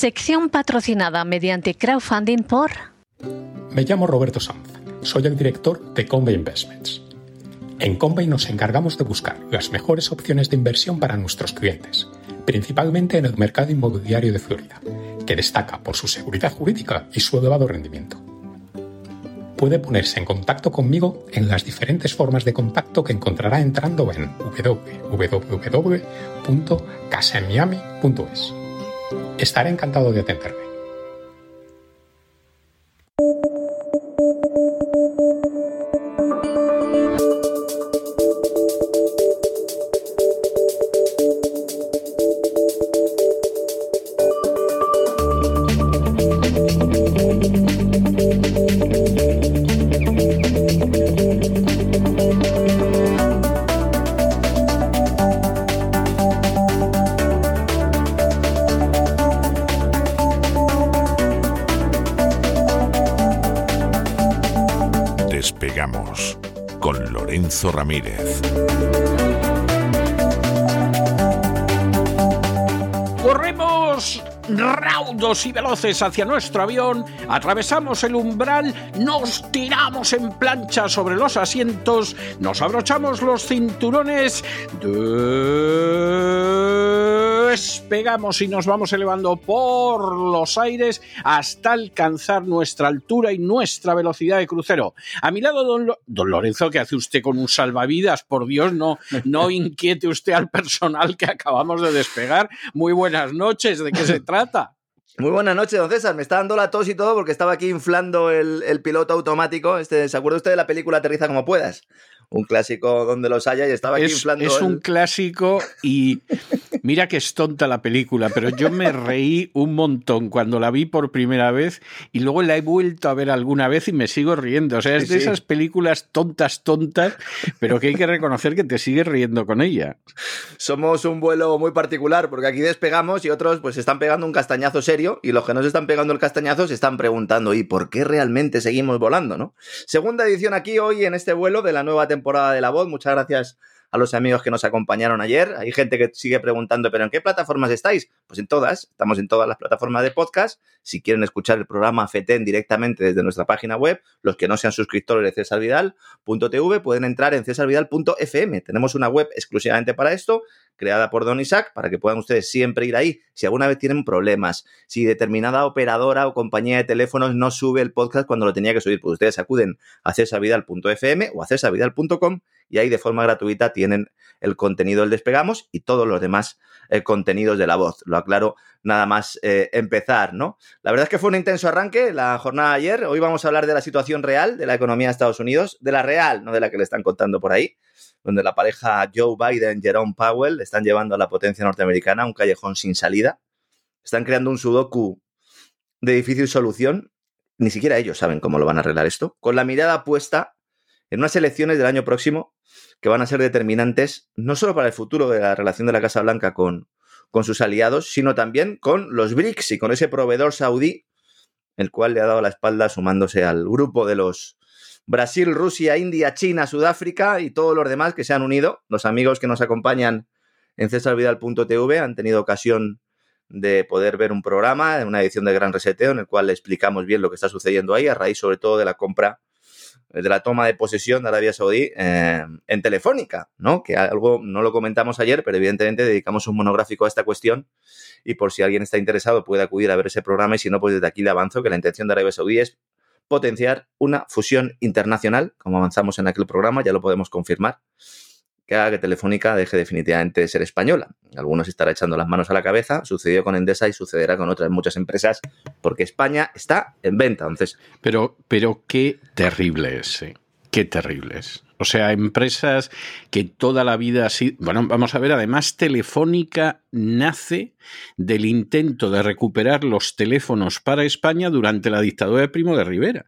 Sección patrocinada mediante crowdfunding por... Me llamo Roberto Sanz, soy el director de Convey Investments. En Convey nos encargamos de buscar las mejores opciones de inversión para nuestros clientes, principalmente en el mercado inmobiliario de Florida, que destaca por su seguridad jurídica y su elevado rendimiento. Puede ponerse en contacto conmigo en las diferentes formas de contacto que encontrará entrando en www.casamiami.es. Estaré encantado de atenderme. Despegamos con Lorenzo Ramírez. Corremos raudos y veloces hacia nuestro avión, atravesamos el umbral, nos tiramos en plancha sobre los asientos, nos abrochamos los cinturones, despegamos y nos vamos elevando por los aires hasta alcanzar nuestra altura y nuestra velocidad de crucero. A mi lado, don Lorenzo, ¿qué hace usted con un salvavidas? Por Dios, no inquiete usted al personal que acabamos de despegar. Muy buenas noches, ¿de qué se trata? Muy buenas noches, don César. Me está dando la tos y todo porque estaba aquí inflando el piloto automático. ¿Se acuerda usted de la película Aterriza como puedas? Un clásico donde los haya, y estaba aquí inflando. Es un clásico y... Mira que es tonta la película, pero yo me reí un montón cuando la vi por primera vez y luego la he vuelto a ver alguna vez y me sigo riendo. O sea, es de esas películas tontas, pero que hay que reconocer que te sigues riendo con ella. Somos un vuelo muy particular porque aquí despegamos y otros pues están pegando un castañazo serio, y los que no se están pegando el castañazo se están preguntando ¿y por qué realmente seguimos volando, no? Segunda edición aquí hoy en este vuelo de la nueva temporada de La Voz. Muchas gracias a los amigos que nos acompañaron ayer. Hay gente que sigue preguntando, ¿pero en qué plataformas estáis? Pues en todas, estamos en todas las plataformas de podcast. Si quieren escuchar el programa FETEN directamente desde nuestra página web, los que no sean suscriptores de cesarvidal.tv pueden entrar en cesarvidal.fm. Tenemos una web exclusivamente para esto, creada por don Isaac, para que puedan ustedes siempre ir ahí. Si alguna vez tienen problemas, si determinada operadora o compañía de teléfonos no sube el podcast cuando lo tenía que subir, pues ustedes acuden a cesarvidal.fm o a cesarvidal.com y ahí de forma gratuita tienen el contenido del Despegamos y todos los demás contenidos de La Voz. Lo aclaro nada más empezar, ¿no? La verdad es que fue un intenso arranque la jornada de ayer. Hoy vamos a hablar de la situación real de la economía de Estados Unidos, de la real, no de la que le están contando por ahí, donde la pareja Joe Biden y Jerome Powell están llevando a la potencia norteamericana a un callejón sin salida. Están creando un sudoku de difícil solución. Ni siquiera ellos saben cómo lo van a arreglar esto. Con la mirada puesta en unas elecciones del año próximo que van a ser determinantes no solo para el futuro de la relación de la Casa Blanca con sus aliados, sino también con los BRICS y con ese proveedor saudí, el cual le ha dado la espalda sumándose al grupo de los Brasil, Rusia, India, China, Sudáfrica y todos los demás que se han unido. Los amigos que nos acompañan en cesarvidal.tv han tenido ocasión de poder ver un programa, una edición de Gran Reseteo, en el cual le explicamos bien lo que está sucediendo ahí, a raíz sobre todo de la compra, de la toma de posesión de Arabia Saudí en Telefónica, ¿no? Que algo no lo comentamos ayer, pero evidentemente dedicamos un monográfico a esta cuestión y por si alguien está interesado puede acudir a ver ese programa, y si no, pues desde aquí le avanzo que la intención de Arabia Saudí es potenciar una fusión internacional, como avanzamos en aquel programa, ya lo podemos confirmar, que haga que Telefónica deje definitivamente de ser española. Algunos estarán echando las manos a la cabeza, sucedió con Endesa y sucederá con otras muchas empresas, porque España está en venta, entonces. Pero qué terrible es, ¿eh? Qué terrible es. O sea, empresas que toda la vida... Bueno, vamos a ver, además Telefónica nace del intento de recuperar los teléfonos para España durante la dictadura de Primo de Rivera.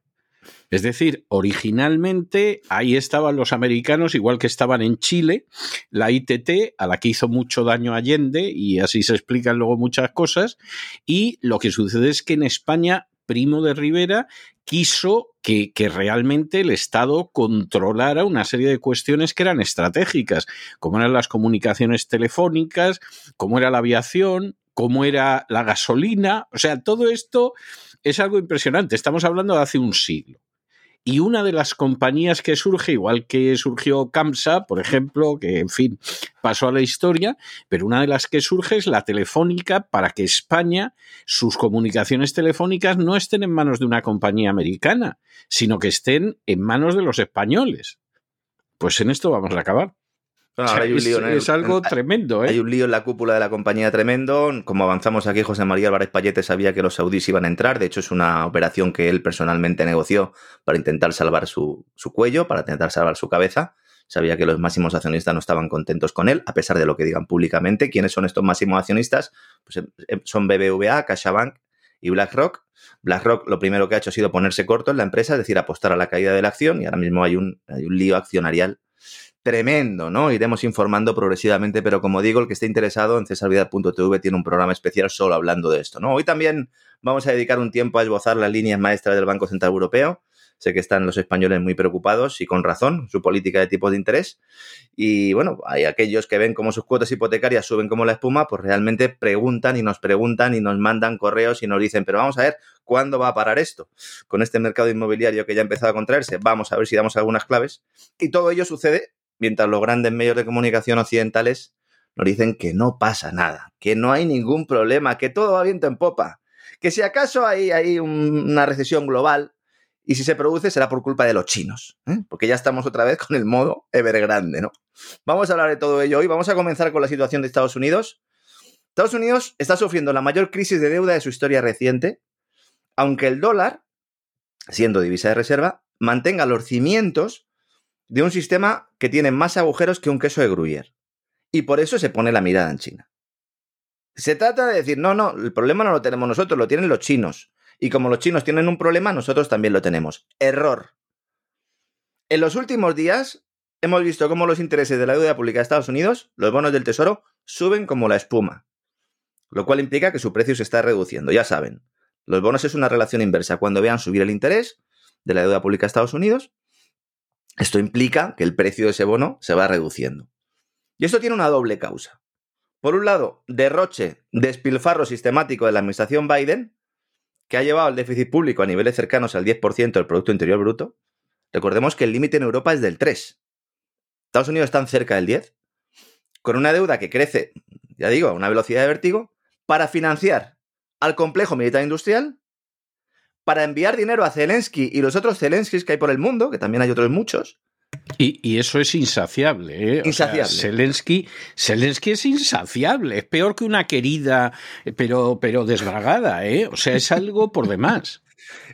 Es decir, originalmente ahí estaban los americanos, igual que estaban en Chile, la ITT, a la que hizo mucho daño Allende, y así se explican luego muchas cosas, y lo que sucede es que en España Primo de Rivera quiso que realmente el Estado controlara una serie de cuestiones que eran estratégicas, como eran las comunicaciones telefónicas, como era la aviación, cómo era la gasolina. O sea, todo esto es algo impresionante. Estamos hablando de hace un siglo. Y una de las compañías que surge, igual que surgió Kamsa, por ejemplo, que, en fin, pasó a la historia, pero una de las que surge es la Telefónica, para que España, sus comunicaciones telefónicas no estén en manos de una compañía americana, sino que estén en manos de los españoles. Pues en esto vamos a acabar. Bueno, o sea, hay un lío, es algo tremendo, ¿eh? Hay un lío en la cúpula de la compañía tremendo. Como avanzamos aquí, José María Álvarez Payete sabía que los saudíes iban a entrar. De hecho, es una operación que él personalmente negoció para intentar salvar su cuello, para intentar salvar su cabeza. Sabía que los máximos accionistas no estaban contentos con él, a pesar de lo que digan públicamente. ¿Quiénes son estos máximos accionistas? Pues son BBVA, CaixaBank y BlackRock. BlackRock lo primero que ha hecho ha sido ponerse corto en la empresa, es decir, apostar a la caída de la acción, y ahora mismo hay un lío accionarial tremendo, ¿no? Iremos informando progresivamente, pero como digo, el que esté interesado en cesarvidal.tv tiene un programa especial solo hablando de esto, ¿no? Hoy también vamos a dedicar un tiempo a esbozar las líneas maestras del Banco Central Europeo. Sé que están los españoles muy preocupados, y con razón, su política de tipos de interés. Y bueno, hay aquellos que ven cómo sus cuotas hipotecarias suben como la espuma, pues realmente preguntan y nos mandan correos y nos dicen, pero vamos a ver, ¿cuándo va a parar esto? Con este mercado inmobiliario que ya ha empezado a contraerse, vamos a ver si damos algunas claves. Y todo ello sucede mientras los grandes medios de comunicación occidentales nos dicen que no pasa nada, que no hay ningún problema, que todo va viento en popa, que si acaso hay una recesión global, y si se produce será por culpa de los chinos, ¿eh? Porque ya estamos otra vez con el modo Evergrande, ¿no? Vamos a hablar de todo ello hoy. Vamos a comenzar con la situación de Estados Unidos. Estados Unidos está sufriendo la mayor crisis de deuda de su historia reciente, aunque el dólar, siendo divisa de reserva, mantenga los cimientos de un sistema que tiene más agujeros que un queso de Gruyère. Y por eso se pone la mirada en China. Se trata de decir, no, el problema no lo tenemos nosotros, lo tienen los chinos. Y como los chinos tienen un problema, nosotros también lo tenemos. Error. En los últimos días hemos visto cómo los intereses de la deuda pública de Estados Unidos, los bonos del tesoro, suben como la espuma, lo cual implica que su precio se está reduciendo. Ya saben, los bonos es una relación inversa. Cuando vean subir el interés de la deuda pública de Estados Unidos, esto implica que el precio de ese bono se va reduciendo. Y esto tiene una doble causa. Por un lado, derroche, despilfarro sistemático de la administración Biden, que ha llevado el déficit público a niveles cercanos al 10% del Producto Interior Bruto. Recordemos que el límite en Europa es del 3%. Estados Unidos está cerca del 10%, con una deuda que crece, ya digo, a una velocidad de vértigo, para financiar al complejo militar industrial, para enviar dinero a Zelensky y los otros Zelenskys que hay por el mundo, que también hay otros muchos. Y eso es insaciable, ¿eh? Insaciable. O sea, Zelensky es insaciable, es peor que una querida, pero desbragada, ¿eh? O sea, es algo por demás.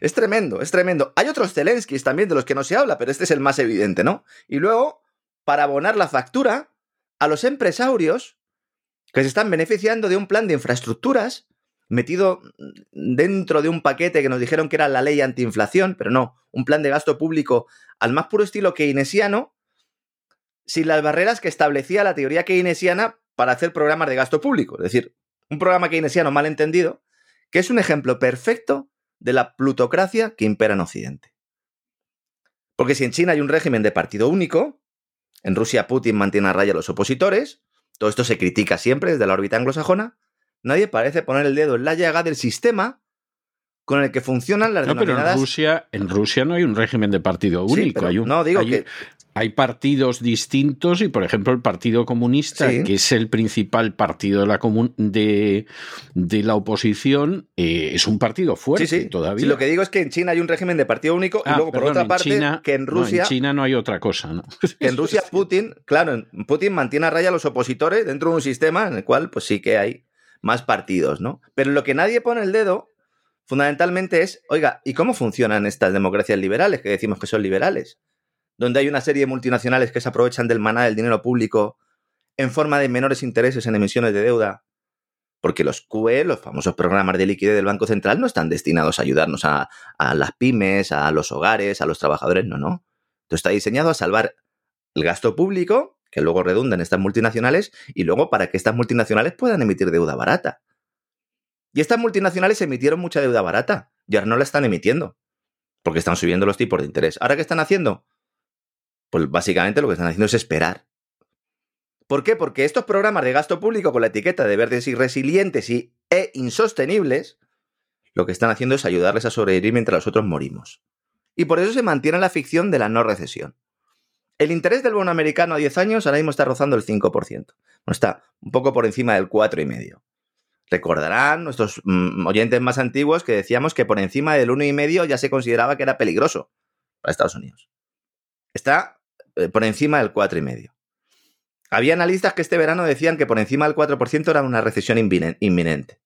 Es tremendo, es tremendo. Hay otros Zelenskys también de los que no se habla, pero este es el más evidente, ¿no? Y luego, para abonar la factura a los empresarios que se están beneficiando de un plan de infraestructuras metido dentro de un paquete que nos dijeron que era la ley antiinflación, pero no, un plan de gasto público al más puro estilo keynesiano, sin las barreras que establecía la teoría keynesiana para hacer programas de gasto público. Es decir, un programa keynesiano mal entendido, que es un ejemplo perfecto de la plutocracia que impera en Occidente. Porque si en China hay un régimen de partido único, en Rusia Putin mantiene a raya a los opositores, todo esto se critica siempre desde la órbita anglosajona, nadie parece poner el dedo en la llaga del sistema con el que funcionan las denominadas... No, pero en Rusia no hay un régimen de partido único. Sí, pero hay partidos distintos y, por ejemplo, el Partido Comunista, sí, que es el principal partido de la oposición, es un partido fuerte, sí, todavía. Sí, lo que digo es que en China hay un régimen de partido único y luego, por otra parte, China, que en Rusia... No, en China no hay otra cosa, ¿no? En Rusia Putin mantiene a raya a los opositores dentro de un sistema en el cual pues sí que hay más partidos, ¿no? Pero lo que nadie pone el dedo, fundamentalmente, es, oiga, ¿y cómo funcionan estas democracias liberales que decimos que son liberales? Donde hay una serie de multinacionales que se aprovechan del maná del dinero público en forma de menores intereses en emisiones de deuda, porque los QE, los famosos programas de liquidez del Banco Central, no están destinados a ayudarnos a las pymes, a los hogares, a los trabajadores, no. Esto está diseñado a salvar el gasto público, que luego redundan estas multinacionales, y luego para que estas multinacionales puedan emitir deuda barata. Y estas multinacionales emitieron mucha deuda barata, y ahora no la están emitiendo, porque están subiendo los tipos de interés. ¿Ahora qué están haciendo? Pues básicamente lo que están haciendo es esperar. ¿Por qué? Porque estos programas de gasto público con la etiqueta de verdes y resilientes e insostenibles, lo que están haciendo es ayudarles a sobrevivir mientras nosotros morimos. Y por eso se mantiene la ficción de la no recesión. El interés del bono americano a 10 años ahora mismo está rozando el 5%. Bueno, está un poco por encima del 4,5%. Recordarán nuestros oyentes más antiguos que decíamos que por encima del 1,5% ya se consideraba que era peligroso para Estados Unidos. Está por encima del 4,5%. Había analistas que este verano decían que por encima del 4% era una recesión inminente.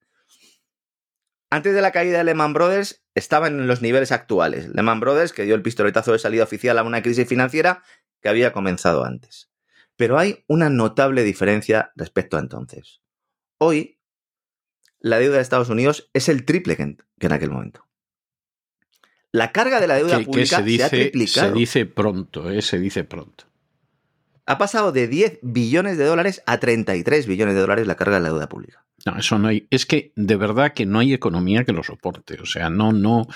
Antes de la caída de Lehman Brothers estaba en los niveles actuales. Lehman Brothers, que dio el pistoletazo de salida oficial a una crisis financiera que había comenzado antes. Pero hay una notable diferencia respecto a entonces. Hoy, la deuda de Estados Unidos es el triple que en aquel momento. La carga de la deuda pública se ha triplicado. Se dice pronto, se dice pronto. Ha pasado de 10 billones de dólares a 33 billones de dólares la carga de la deuda pública. No, eso no hay. Es que de verdad que no hay economía que lo soporte. O sea, no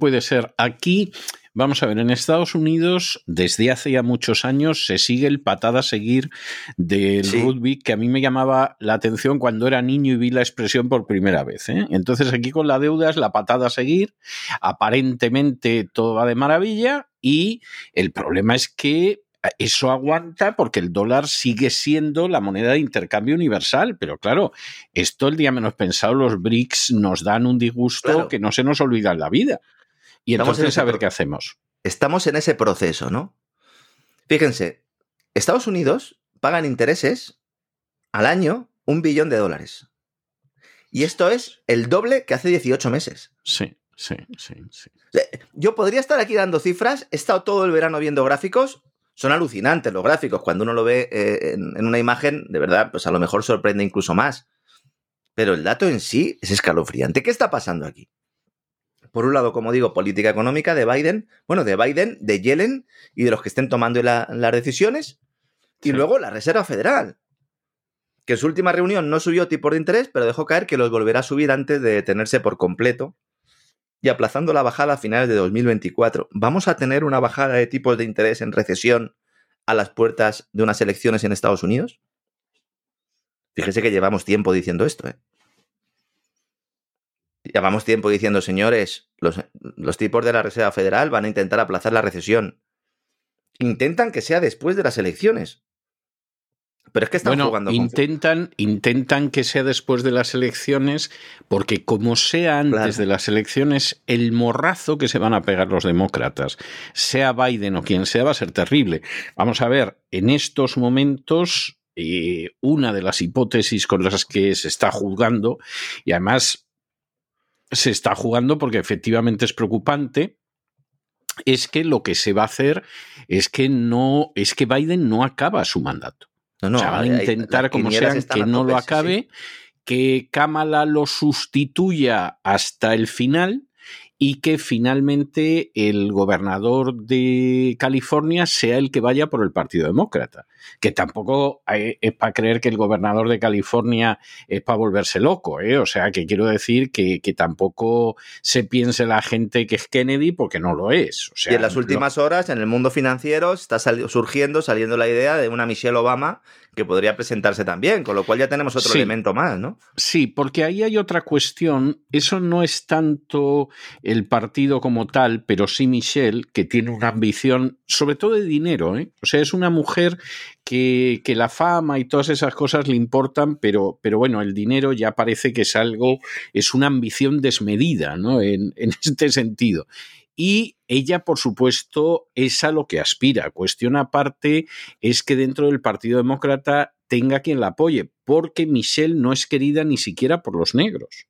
puede ser. Aquí, vamos a ver, en Estados Unidos desde hace ya muchos años se sigue el patada a seguir del rugby, que a mí me llamaba la atención cuando era niño y vi la expresión por primera vez, ¿eh? Entonces aquí con la deuda es la patada a seguir. Aparentemente todo va de maravilla y el problema es que eso aguanta porque el dólar sigue siendo la moneda de intercambio universal, pero claro, esto el día menos pensado, los BRICS nos dan un disgusto que no se nos olvida en la vida. Y entonces a ver qué hacemos. Estamos en ese proceso, ¿no? Fíjense, Estados Unidos pagan intereses al año $1 billón. Y esto es el doble que hace 18 meses. Sí. Yo podría estar aquí dando cifras, he estado todo el verano viendo gráficos. Son alucinantes los gráficos. Cuando uno lo ve en una imagen, de verdad, pues a lo mejor sorprende incluso más. Pero el dato en sí es escalofriante. ¿Qué está pasando aquí? Por un lado, como digo, política económica de Biden. Bueno, de Biden, de Yellen y de los que estén tomando las decisiones. Y luego la Reserva Federal, que en su última reunión no subió tipos de interés, pero dejó caer que los volverá a subir antes de detenerse por completo y aplazando la bajada a finales de 2024. ¿Vamos a tener una bajada de tipos de interés en recesión a las puertas de unas elecciones en Estados Unidos? Fíjese que llevamos tiempo diciendo esto, ¿eh? Llevamos tiempo diciendo, señores, los tipos de la Reserva Federal van a intentar aplazar la recesión. Intentan que sea después de las elecciones. Pero es que están jugando con fuego. Intentan que sea después de las elecciones, porque como sea antes de las elecciones, el morrazo que se van a pegar los demócratas, sea Biden o quien sea, va a ser terrible. Vamos a ver, en estos momentos, una de las hipótesis con las que se está jugando, y además se está jugando porque efectivamente es preocupante, es que lo que se va a hacer es que Biden no acaba su mandato. O sea, van a intentar, como sean, que no lo acabe, que Kamala lo sustituya hasta el final y que finalmente el gobernador de California sea el que vaya por el Partido Demócrata. Que tampoco es para creer que el gobernador de California es para volverse loco, ¿eh? O sea, que quiero decir que tampoco se piense la gente que es Kennedy, porque no lo es. O sea, y en las últimas horas, en el mundo financiero, está saliendo la idea de una Michelle Obama que podría presentarse también, con lo cual ya tenemos otro elemento más, ¿no? Sí, porque ahí hay otra cuestión. Eso no es tanto el partido como tal, pero sí Michelle, que tiene una ambición, sobre todo de dinero, ¿eh? O sea, es una mujer que la fama y todas esas cosas le importan, pero bueno, el dinero ya parece que es una ambición desmedida, ¿no? En este sentido. Y ella, por supuesto, es a lo que aspira. Cuestión aparte es que dentro del Partido Demócrata tenga quien la apoye, porque Michelle no es querida ni siquiera por los negros.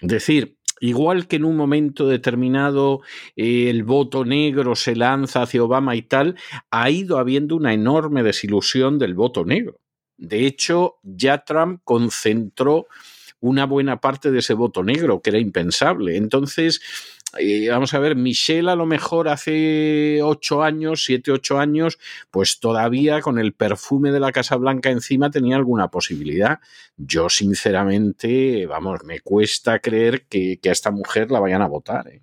Es decir, igual que en un momento determinado el voto negro se lanza hacia Obama y tal, ha ido habiendo una enorme desilusión del voto negro. De hecho, ya Trump concentró una buena parte de ese voto negro, que era impensable. Entonces, vamos a ver, Michelle a lo mejor hace 7, 8 años, pues todavía con el perfume de la Casa Blanca encima tenía alguna posibilidad. Yo sinceramente, me cuesta creer que a esta mujer la vayan a votar, ¿eh?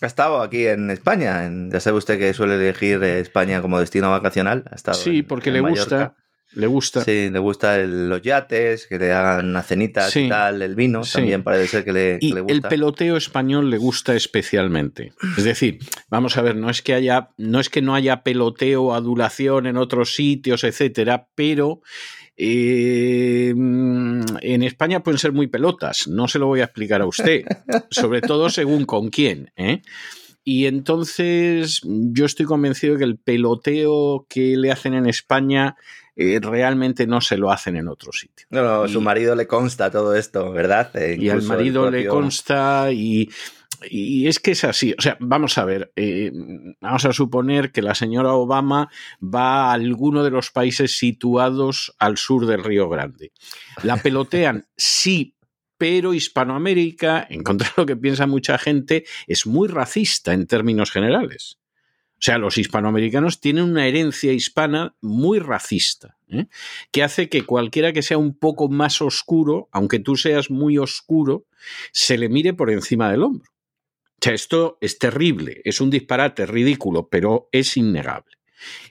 Ha estado aquí en España, ya sabe usted que suele elegir España como destino vacacional. Ha estado porque le gusta. Le gusta. Sí, le gustan los yates, que le hagan una cenita, sí, tal, el vino, sí, también parece ser que le gusta. El peloteo español le gusta especialmente. Es decir, vamos a ver, no es que no haya peloteo, adulación en otros sitios, etcétera, pero en España pueden ser muy pelotas, no se lo voy a explicar a usted, sobre todo según con quién, ¿eh? Y entonces yo estoy convencido de que el peloteo que le hacen en España realmente no se lo hacen en otro sitio. No, su marido le consta todo esto, ¿verdad? Y al marido le consta y es que es así. O sea, vamos a ver, vamos a suponer que la señora Obama va a alguno de los países situados al sur del Río Grande. La pelotean, sí, pero Hispanoamérica, en contra de lo que piensa mucha gente, es muy racista en términos generales. O sea, los hispanoamericanos tienen una herencia hispana muy racista, ¿eh? Que hace que cualquiera que sea un poco más oscuro, aunque tú seas muy oscuro, se le mire por encima del hombro. O sea, esto es terrible, es un disparate ridículo, pero es innegable.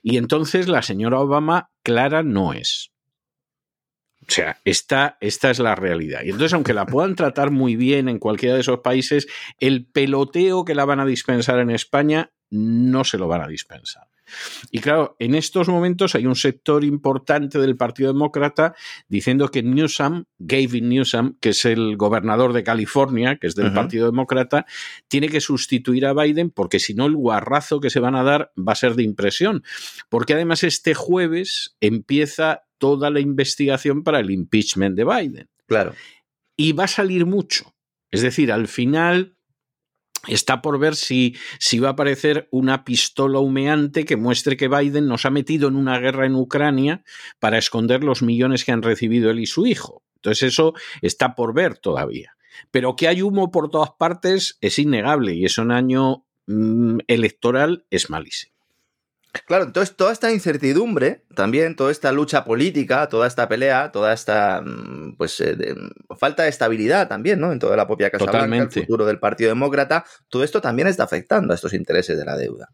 Y entonces la señora Obama clara no es. O sea, esta es la realidad. Y entonces, aunque la puedan tratar muy bien en cualquiera de esos países, el peloteo que la van a dispensar en España no se lo van a dispensar. Y claro, en estos momentos hay un sector importante del Partido Demócrata diciendo que Gavin Newsom, que es el gobernador de California, que es del Partido Demócrata, tiene que sustituir a Biden porque si no el guarrazo que se van a dar va a ser de impresión. Porque además este jueves empieza toda la investigación para el impeachment de Biden. Claro. Y va a salir mucho. Es decir, al final está por ver si va a aparecer una pistola humeante que muestre que Biden nos ha metido en una guerra en Ucrania para esconder los millones que han recibido él y su hijo. Entonces eso está por ver todavía. Pero que hay humo por todas partes es innegable y eso en año electoral es malísimo. Claro, entonces toda esta incertidumbre, también toda esta lucha política, toda esta pelea, toda esta falta de estabilidad también, ¿no? En toda la propia Casa Blanca, el futuro del Partido Demócrata, todo esto también está afectando a estos intereses de la deuda.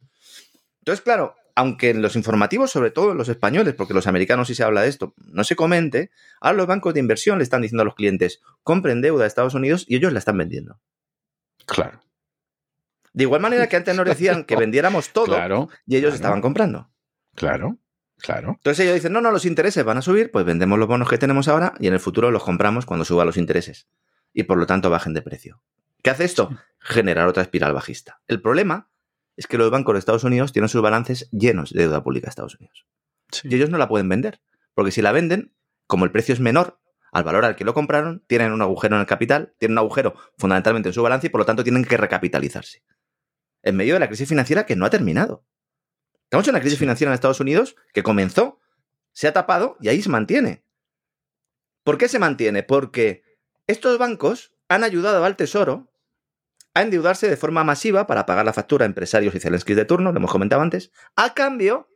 Entonces, claro, aunque en los informativos, sobre todo en los españoles, porque los americanos sí se habla de esto, no se comente, ahora los bancos de inversión le están diciendo a los clientes, compren deuda de Estados Unidos y ellos la están vendiendo. Claro. De igual manera que antes nos decían que vendiéramos todo, claro, y ellos estaban comprando. Claro, claro. Entonces ellos dicen, no, los intereses van a subir, pues vendemos los bonos que tenemos ahora y en el futuro los compramos cuando suban los intereses. Y por lo tanto bajen de precio. ¿Qué hace esto? Generar otra espiral bajista. El problema es que los bancos de Estados Unidos tienen sus balances llenos de deuda pública de Estados Unidos. Sí. Y ellos no la pueden vender. Porque si la venden, como el precio es menor al valor al que lo compraron, tienen un agujero en el capital, tienen un agujero fundamentalmente en su balance y por lo tanto tienen que recapitalizarse. En medio de la crisis financiera que no ha terminado. Estamos en una crisis financiera en Estados Unidos que comenzó, se ha tapado y ahí se mantiene. ¿Por qué se mantiene? Porque estos bancos han ayudado al Tesoro a endeudarse de forma masiva para pagar la factura a empresarios y Zelensky de turno, lo hemos comentado antes, a cambio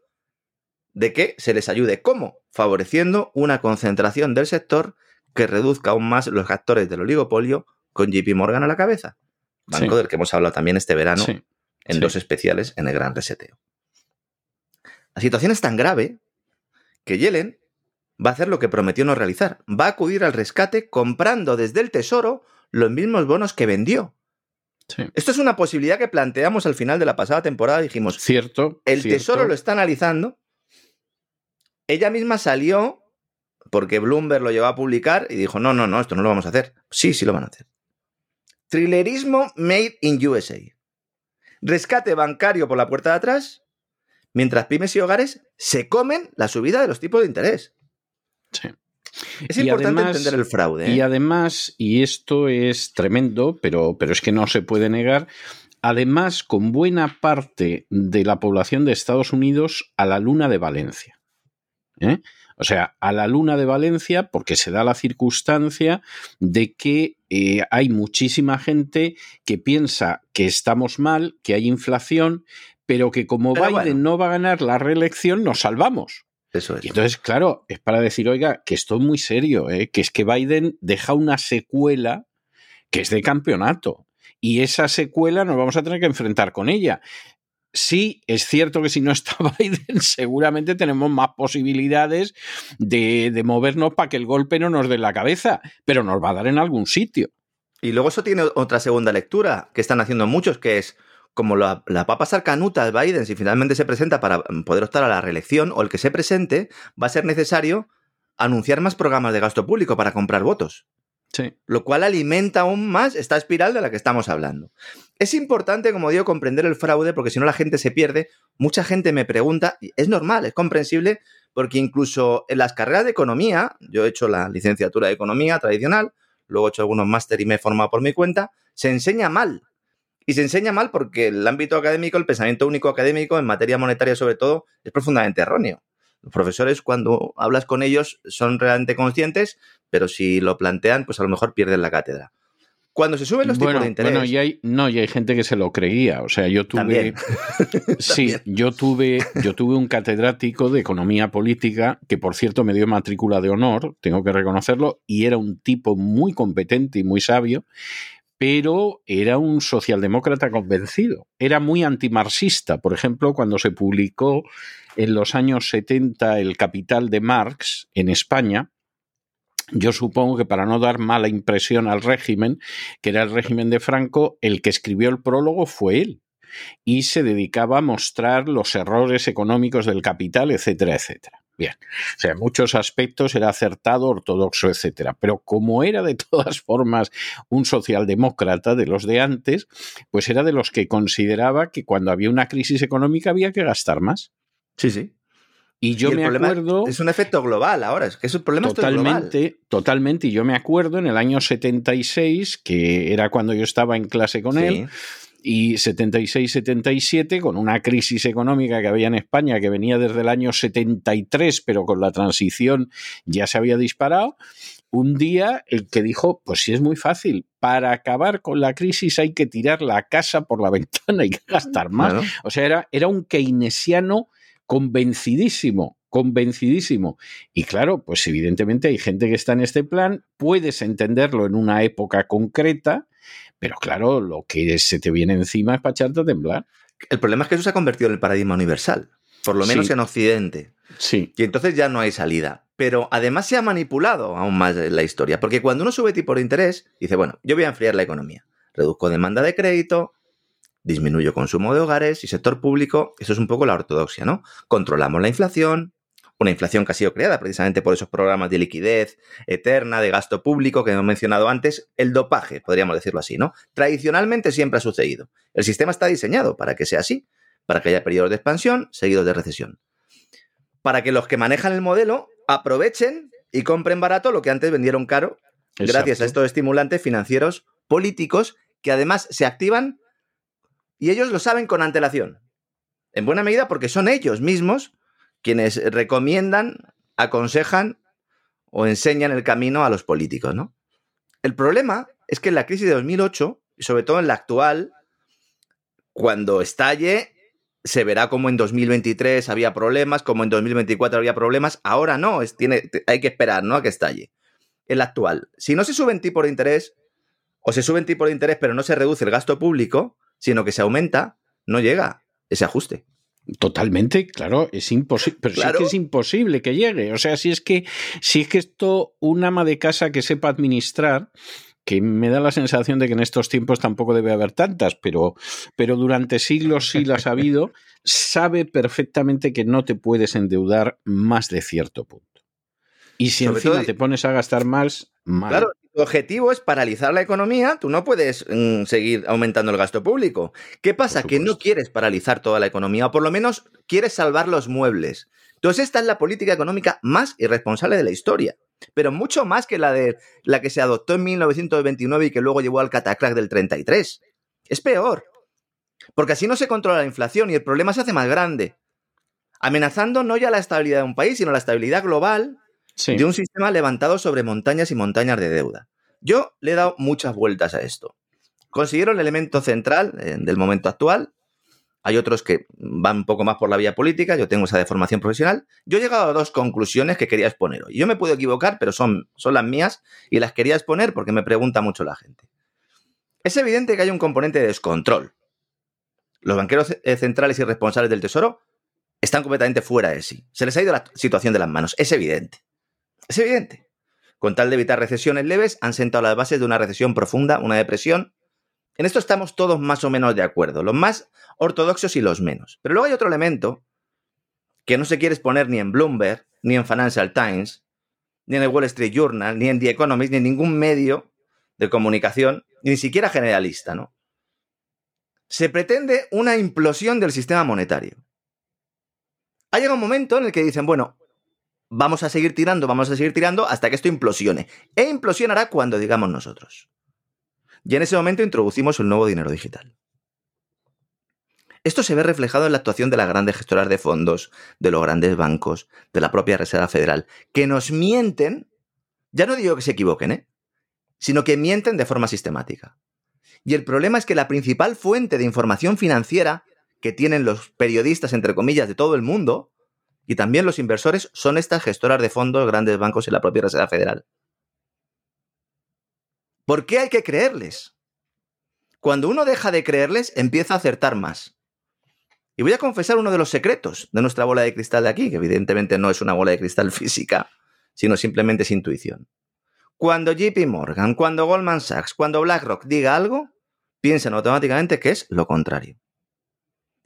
de que se les ayude. ¿Cómo? Favoreciendo una concentración del sector que reduzca aún más los actores del oligopolio con JP Morgan a la cabeza. Banco del que hemos hablado también este verano en dos especiales en el Gran Reseteo. La situación es tan grave que Yellen va a hacer lo que prometió no realizar. Va a acudir al rescate comprando desde el Tesoro los mismos bonos que vendió. Sí. Esto es una posibilidad que planteamos al final de la pasada temporada. Dijimos, el Tesoro lo está analizando. Ella misma salió porque Bloomberg lo llevó a publicar y dijo, no, esto no lo vamos a hacer. Sí lo van a hacer. Thrillerismo made in USA. Rescate bancario por la puerta de atrás, mientras pymes y hogares se comen la subida de los tipos de interés. Sí. Es importante entender el fraude, ¿eh? Y además, y esto es tremendo, pero es que no se puede negar, además con buena parte de la población de Estados Unidos a la luna de Valencia. ¿Eh? O sea, a la luna de Valencia, porque se da la circunstancia de que hay muchísima gente que piensa que estamos mal, que hay inflación, pero que como Biden no va a ganar la reelección, nos salvamos. Eso es. Y entonces, claro, es para decir, oiga, que esto es muy serio, ¿eh? Que es que Biden deja una secuela que es de campeonato y esa secuela nos vamos a tener que enfrentar con ella. sí, es cierto que si no está Biden seguramente tenemos más posibilidades de movernos para que el golpe no nos dé en la cabeza, pero nos va a dar en algún sitio. Y luego eso tiene otra segunda lectura que están haciendo muchos, que es como la va a pasar canuta al Biden si finalmente se presenta para poder optar a la reelección, o el que se presente, va a ser necesario anunciar más programas de gasto público para comprar votos. Sí. Lo cual alimenta aún más esta espiral de la que estamos hablando. Es importante, como digo, comprender el fraude, porque si no la gente se pierde. Mucha gente me pregunta, y es normal, es comprensible, porque incluso en las carreras de economía, yo he hecho la licenciatura de economía tradicional, luego he hecho algunos máster y me he formado por mi cuenta, se enseña mal. Y se enseña mal porque el ámbito académico, el pensamiento único académico, en materia monetaria sobre todo, es profundamente erróneo. Los profesores, cuando hablas con ellos, son realmente conscientes, pero si lo plantean, pues a lo mejor pierden la cátedra. Cuando se suben los tipos de interés... Bueno, y hay gente que se lo creía. O sea, yo tuve... Sí, yo tuve un catedrático de economía política que, por cierto, me dio matrícula de honor, tengo que reconocerlo, y era un tipo muy competente y muy sabio, pero era un socialdemócrata convencido. Era muy antimarxista. Por ejemplo, cuando se publicó en los años 70 El Capital de Marx en España, yo supongo que para no dar mala impresión al régimen, que era el régimen de Franco, el que escribió el prólogo fue él. Y se dedicaba a mostrar los errores económicos del capital, etcétera, etcétera. Bien, o sea, en muchos aspectos era acertado, ortodoxo, etcétera. Pero como era de todas formas un socialdemócrata de los de antes, pues era de los que consideraba que cuando había una crisis económica había que gastar más. Sí, sí. Y yo me acuerdo... Es un efecto global ahora, es que es un problema global. Totalmente, y yo me acuerdo en el año 76, que era cuando yo estaba en clase con él... Y 76-77, con una crisis económica que había en España que venía desde el año 73, pero con la transición ya se había disparado, un día el que dijo, pues sí, es muy fácil, para acabar con la crisis hay que tirar la casa por la ventana, hay que gastar más. Claro. O sea, era un keynesiano convencidísimo. Y claro, pues evidentemente hay gente que está en este plan, puedes entenderlo en una época concreta, pero claro, lo que se te viene encima es para echarte a temblar. El problema es que eso se ha convertido en el paradigma universal, por lo menos en Occidente. Sí. Y entonces ya no hay salida. Pero además se ha manipulado aún más la historia, porque cuando uno sube tipo de interés, dice, bueno, yo voy a enfriar la economía. Reduzco demanda de crédito, disminuyo consumo de hogares y sector público. Eso es un poco la ortodoxia, ¿no? Controlamos la inflación, una inflación que ha sido creada precisamente por esos programas de liquidez eterna, de gasto público que hemos mencionado antes, el dopaje, podríamos decirlo así, ¿no? Tradicionalmente siempre ha sucedido. El sistema está diseñado para que sea así, para que haya periodos de expansión seguidos de recesión. Para que los que manejan el modelo aprovechen y compren barato lo que antes vendieron caro. Exacto. Gracias a estos estimulantes financieros políticos que además se activan y ellos lo saben con antelación. En buena medida porque son ellos mismos quienes recomiendan, aconsejan o enseñan el camino a los políticos, ¿no? El problema es que en la crisis de 2008, y sobre todo en la actual, cuando estalle, se verá como en 2023 había problemas, como en 2024 había problemas. Ahora no, hay que esperar, ¿no?, a que estalle. En la actual, si no se suben tipos de interés, o se suben tipos de interés pero no se reduce el gasto público, sino que se aumenta, no llega ese ajuste. Totalmente, claro, es imposible, pero claro. Sí, es que es imposible que llegue. O sea, si es que esto, un ama de casa que sepa administrar, que me da la sensación de que en estos tiempos tampoco debe haber tantas, pero durante siglos sí las ha habido, sabe perfectamente que no te puedes endeudar más de cierto punto. Y si encima te pones a gastar más, mal. Claro, tu objetivo es paralizar la economía, tú no puedes seguir aumentando el gasto público. ¿Qué pasa? Que no quieres paralizar toda la economía, o por lo menos quieres salvar los muebles. Entonces esta es la política económica más irresponsable de la historia, pero mucho más que la que se adoptó en 1929 y que luego llevó al catacrack del 33. Es peor, porque así no se controla la inflación y el problema se hace más grande, amenazando no ya la estabilidad de un país, sino la estabilidad global. Sí. De un sistema levantado sobre montañas y montañas de deuda. Yo le he dado muchas vueltas a esto. Considero el elemento central del momento actual. Hay otros que van un poco más por la vía política. Yo tengo esa de formación profesional. Yo he llegado a dos conclusiones que quería exponer hoy. Yo me puedo equivocar, pero son las mías y las quería exponer porque me pregunta mucho la gente. Es evidente que hay un componente de descontrol. los banqueros centrales y responsables del Tesoro están completamente fuera de sí. Se les ha ido la situación de las manos. Es evidente. Es evidente. Con tal de evitar recesiones leves, han sentado las bases de una recesión profunda, una depresión. En esto estamos todos más o menos de acuerdo, los más ortodoxos y los menos. Pero luego hay otro elemento que no se quiere exponer ni en Bloomberg, ni en Financial Times, ni en el Wall Street Journal, ni en The Economist, ni en ningún medio de comunicación, ni siquiera generalista, ¿no? Se pretende una implosión del sistema monetario. Ha llegado un momento en el que dicen, bueno, vamos a seguir tirando hasta que esto implosione. E implosionará cuando digamos nosotros. Y en ese momento introducimos el nuevo dinero digital. Esto se ve reflejado en la actuación de las grandes gestoras de fondos, de los grandes bancos, de la propia Reserva Federal, que nos mienten, ya no digo que se equivoquen, sino que mienten de forma sistemática. Y el problema es que la principal fuente de información financiera que tienen los periodistas, entre comillas, de todo el mundo, y también los inversores, son estas gestoras de fondos, grandes bancos y la propia Reserva Federal. ¿Por qué hay que creerles? Cuando uno deja de creerles, empieza a acertar más. Y voy a confesar uno de los secretos de nuestra bola de cristal de aquí, que evidentemente no es una bola de cristal física, sino simplemente es intuición. Cuando JP Morgan, cuando Goldman Sachs, cuando BlackRock diga algo, piensan automáticamente que es lo contrario.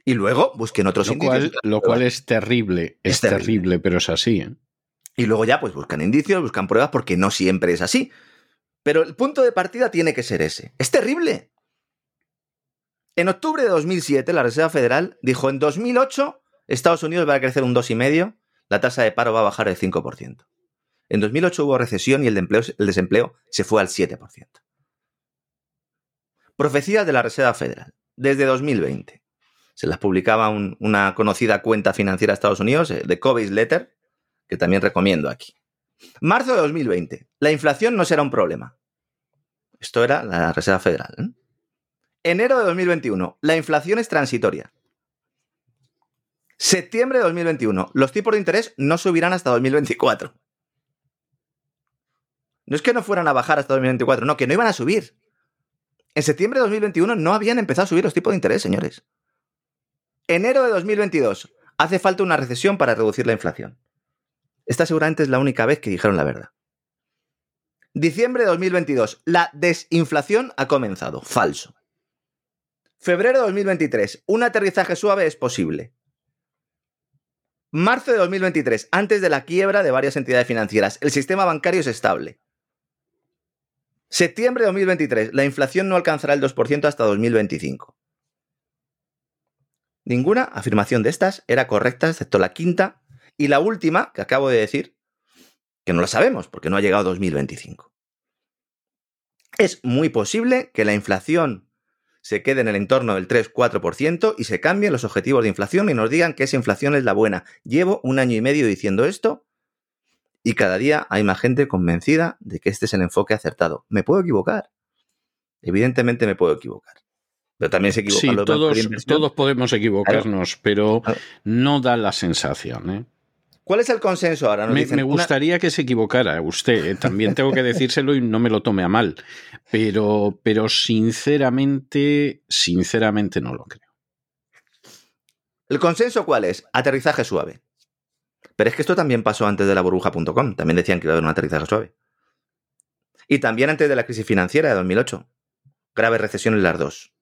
Y luego busquen otros indicios. Lo cual es terrible. Es terrible, pero es así. Y luego ya pues buscan indicios, buscan pruebas, porque no siempre es así. Pero el punto de partida tiene que ser ese. ¡Es terrible! En octubre de 2007, la Reserva Federal dijo, en 2008, Estados Unidos va a crecer un 2,5%, la tasa de paro va a bajar el 5%. En 2008 hubo recesión y el desempleo se fue al 7%. Profecías de la Reserva Federal. Desde 2020. Se las publicaba una conocida cuenta financiera de Estados Unidos, de Covey's Letter, que también recomiendo aquí. Marzo de 2020. La inflación no será un problema. Esto era la Reserva Federal. Enero de 2021. La inflación es transitoria. Septiembre de 2021. Los tipos de interés no subirán hasta 2024. No es que no fueran a bajar hasta 2024, no, que no iban a subir. En septiembre de 2021 no habían empezado a subir los tipos de interés, señores. Enero de 2022. Hace falta una recesión para reducir la inflación. Esta seguramente es la única vez que dijeron la verdad. Diciembre de 2022. La desinflación ha comenzado. Falso. Febrero de 2023. Un aterrizaje suave es posible. Marzo de 2023. Antes de la quiebra de varias entidades financieras. El sistema bancario es estable. Septiembre de 2023. La inflación no alcanzará el 2% hasta 2025. Ninguna afirmación de estas era correcta, excepto la quinta y la última, que acabo de decir, que no la sabemos porque no ha llegado 2025. Es muy posible que la inflación se quede en el entorno del 3-4% y se cambien los objetivos de inflación y nos digan que esa inflación es la buena. Llevo un año y medio diciendo esto y cada día hay más gente convencida de que este es el enfoque acertado. ¿Me puedo equivocar? Evidentemente me puedo equivocar. Pero también se equivocan. Sí, todos podemos equivocarnos, claro. Pero no da la sensación. ¿Cuál es el consenso ahora? Me gustaría que se equivocara usted. También tengo que decírselo y no me lo tome a mal. Pero sinceramente no lo creo. ¿El consenso cuál es? Aterrizaje suave. Pero es que esto también pasó antes de la burbuja.com. También decían que iba a haber un aterrizaje suave. Y también antes de la crisis financiera de 2008. Grave recesión en las dos.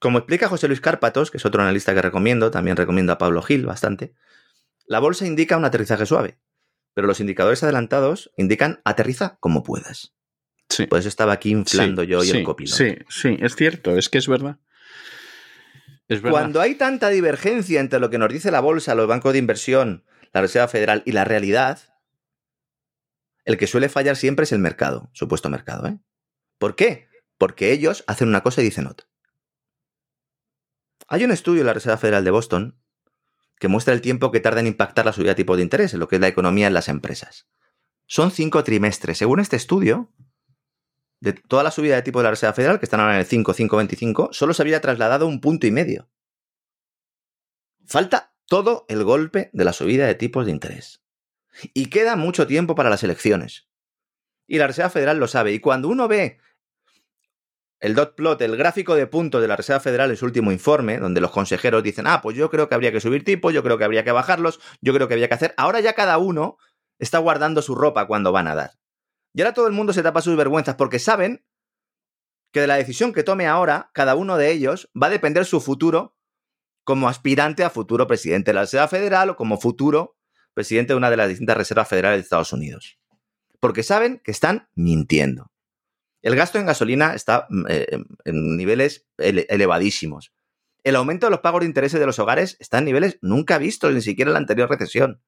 Como explica José Luis Cárpatos, que es otro analista que recomiendo, también recomiendo a Pablo Gil bastante, la bolsa indica un aterrizaje suave, pero los indicadores adelantados indican aterriza como puedas. Sí. Por eso estaba aquí inflando el copiloto. Sí, es cierto, es que es verdad. Cuando hay tanta divergencia entre lo que nos dice la bolsa, los bancos de inversión, la Reserva Federal y la realidad, el que suele fallar siempre es el mercado, supuesto mercado. ¿Por qué? Porque ellos hacen una cosa y dicen otra. Hay un estudio en la Reserva Federal de Boston que muestra el tiempo que tarda en impactar la subida de tipos de interés en lo que es la economía en las empresas. Son 5 trimestres. Según este estudio, de toda la subida de tipos de la Reserva Federal, que están ahora en el 5,25, solo se había trasladado 1,5 puntos. Falta todo el golpe de la subida de tipos de interés. Y queda mucho tiempo para las elecciones. Y la Reserva Federal lo sabe. Y cuando uno ve el dot plot, el gráfico de puntos de la Reserva Federal en su último informe, donde los consejeros dicen, ah, pues yo creo que habría que subir tipos, yo creo que habría que bajarlos, yo creo que habría que hacer... Ahora ya cada uno está guardando su ropa cuando van a dar. Y ahora todo el mundo se tapa sus vergüenzas porque saben que de la decisión que tome ahora, cada uno de ellos va a depender su futuro como aspirante a futuro presidente de la Reserva Federal o como futuro presidente de una de las distintas reservas federales de Estados Unidos. Porque saben que están mintiendo. El gasto en gasolina está en niveles elevadísimos. El aumento de los pagos de intereses de los hogares está en niveles nunca vistos, ni siquiera en la anterior recesión.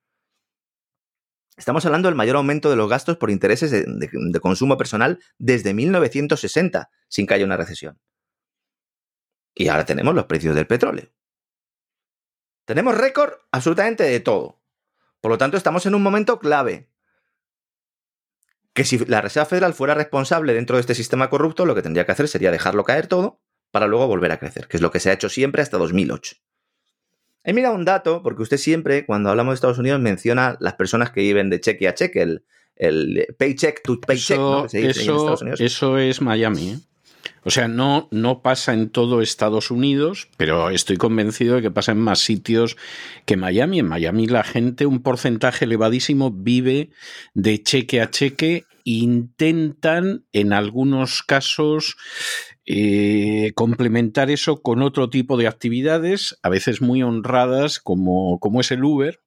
Estamos hablando del mayor aumento de los gastos por intereses de consumo personal desde 1960, sin que haya una recesión. Y ahora tenemos los precios del petróleo. Tenemos récord absolutamente de todo. Por lo tanto, estamos en un momento clave. Que si la Reserva Federal fuera responsable dentro de este sistema corrupto, lo que tendría que hacer sería dejarlo caer todo para luego volver a crecer, que es lo que se ha hecho siempre hasta 2008. He mirado un dato, porque usted siempre, cuando hablamos de Estados Unidos, menciona las personas que viven de cheque a cheque, el paycheck to paycheck, ¿no? Que se dice en Estados Unidos. Eso es Miami, ¿eh? O sea, no pasa en todo Estados Unidos, pero estoy convencido de que pasa en más sitios que Miami. En Miami la gente, un porcentaje elevadísimo, vive de cheque a cheque. Intentan, en algunos casos, complementar eso con otro tipo de actividades, a veces muy honradas, como es el Uber.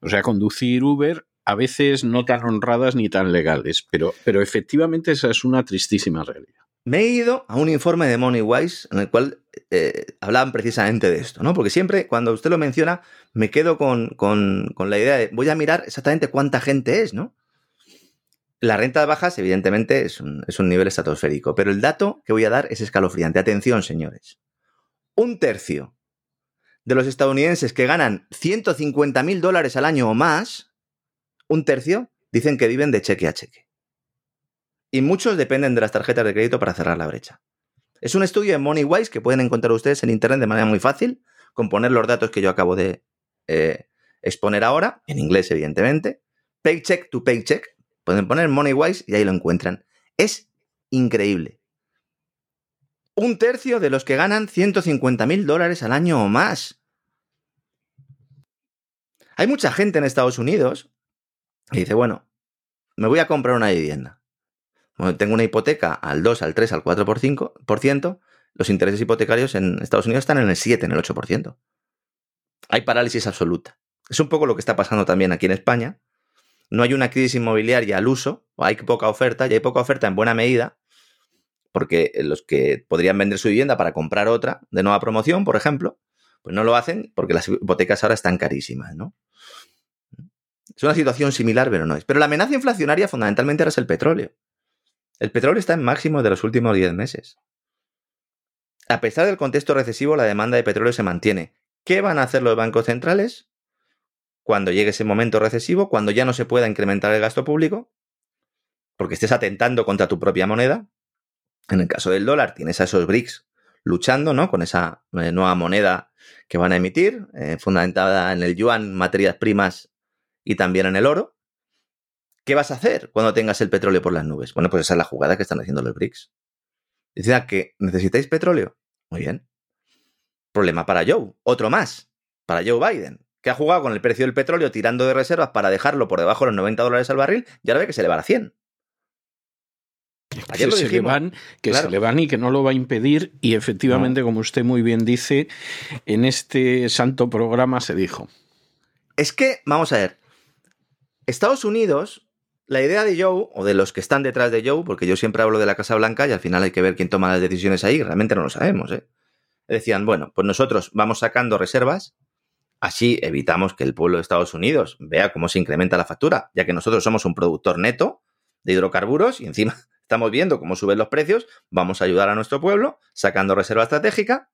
O sea, conducir Uber, a veces no tan honradas ni tan legales. Pero efectivamente esa es una tristísima realidad. Me he ido a un informe de MoneyWise en el cual hablaban precisamente de esto, ¿no? Porque siempre, cuando usted lo menciona, me quedo con la idea de voy a mirar exactamente cuánta gente es, ¿no? La renta de bajas, evidentemente, es un nivel estratosférico, pero el dato que voy a dar es escalofriante. Atención, señores. 1/3 de los estadounidenses que ganan $150,000 al año o más, 1/3 dicen que viven de cheque a cheque. Y muchos dependen de las tarjetas de crédito para cerrar la brecha. Es un estudio de MoneyWise que pueden encontrar ustedes en internet de manera muy fácil, con poner los datos que yo acabo de exponer ahora, en inglés evidentemente, paycheck to paycheck, pueden poner MoneyWise y ahí lo encuentran. Es increíble. 1/3 de los que ganan $150,000 al año o más. Hay mucha gente en Estados Unidos que dice, bueno, me voy a comprar una vivienda. Bueno, tengo una hipoteca al 2, al 3, al 4%, los intereses hipotecarios en Estados Unidos están en el 7, en el 8%. Hay parálisis absoluta. Es un poco lo que está pasando también aquí en España. No hay una crisis inmobiliaria al uso, hay poca oferta, y hay poca oferta en buena medida, porque los que podrían vender su vivienda para comprar otra de nueva promoción, por ejemplo, pues no lo hacen porque las hipotecas ahora están carísimas, ¿no? Es una situación similar, pero no es. Pero la amenaza inflacionaria fundamentalmente ahora es el petróleo. El petróleo está en máximo de los últimos 10 meses. A pesar del contexto recesivo, la demanda de petróleo se mantiene. ¿Qué van a hacer los bancos centrales cuando llegue ese momento recesivo, cuando ya no se pueda incrementar el gasto público? Porque estés atentando contra tu propia moneda. En el caso del dólar, tienes a esos BRICS luchando, ¿no? Con esa nueva moneda que van a emitir, fundamentada en el yuan, materias primas y también en el oro. ¿Qué vas a hacer cuando tengas el petróleo por las nubes? Bueno, pues esa es la jugada que están haciendo los BRICS. Dicen que necesitáis petróleo. Muy bien. Problema para Joe. Otro más. Para Joe Biden, que ha jugado con el precio del petróleo tirando de reservas para dejarlo por debajo de los $90 al barril y ahora ve que se le va a 100. Ayer lo dijimos. Se le van y que no lo va a impedir. Y efectivamente, como usted muy bien dice, en este santo programa se dijo. Es que, vamos a ver, Estados Unidos... La idea de Joe, o de los que están detrás de Joe, porque yo siempre hablo de la Casa Blanca y al final hay que ver quién toma las decisiones ahí, realmente no lo sabemos, ¿eh? Decían, bueno, pues nosotros vamos sacando reservas, así evitamos que el pueblo de Estados Unidos vea cómo se incrementa la factura, ya que nosotros somos un productor neto de hidrocarburos y encima estamos viendo cómo suben los precios, vamos a ayudar a nuestro pueblo sacando reserva estratégica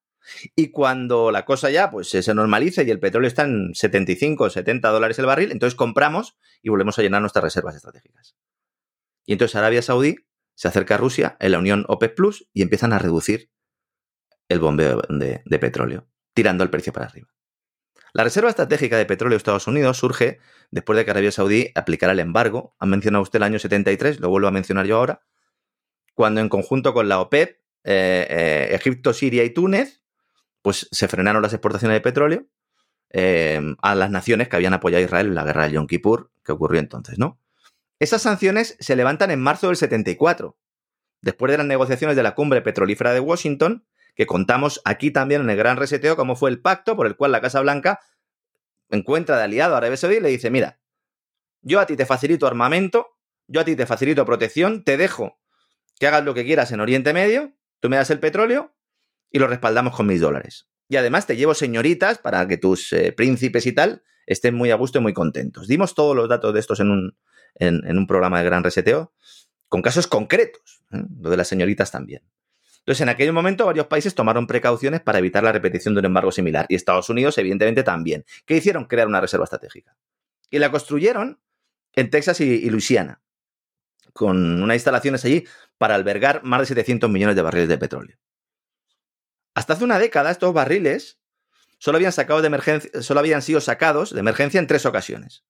y cuando la cosa ya pues se normalice y el petróleo está en $75 o $70 el barril, entonces compramos y volvemos a llenar nuestras reservas estratégicas. Y entonces Arabia Saudí se acerca a Rusia en la Unión OPEC Plus y empiezan a reducir el bombeo de petróleo, tirando el precio para arriba. La reserva estratégica de petróleo de Estados Unidos surge después de que Arabia Saudí aplicara el embargo. Ha mencionado usted el año 73, lo vuelvo a mencionar yo ahora, cuando en conjunto con la OPEP Egipto, Siria y Túnez, pues se frenaron las exportaciones de petróleo a las naciones que habían apoyado a Israel en la guerra de Yom Kippur, que ocurrió entonces, ¿no? Esas sanciones se levantan en marzo del 74, después de las negociaciones de la cumbre petrolífera de Washington, que contamos aquí también en el Gran Reseteo, como fue el pacto por el cual la Casa Blanca encuentra de aliado a Arabia Saudí y le dice, mira, yo a ti te facilito armamento, yo a ti te facilito protección, te dejo que hagas lo que quieras en Oriente Medio, tú me das el petróleo y lo respaldamos con $1000. Y además te llevo señoritas para que tus príncipes y tal estén muy a gusto y muy contentos. Dimos todos los datos de estos en un programa de Gran Reseteo, con casos concretos, lo de las señoritas también. Entonces, en aquel momento, varios países tomaron precauciones para evitar la repetición de un embargo similar. Y Estados Unidos, evidentemente, también. ¿Qué hicieron? Crear una reserva estratégica. Y la construyeron en Texas y Luisiana, con unas instalaciones allí para albergar más de 700 millones de barriles de petróleo. Hasta hace una década, estos barriles solo habían sido sacados de emergencia en 3 ocasiones.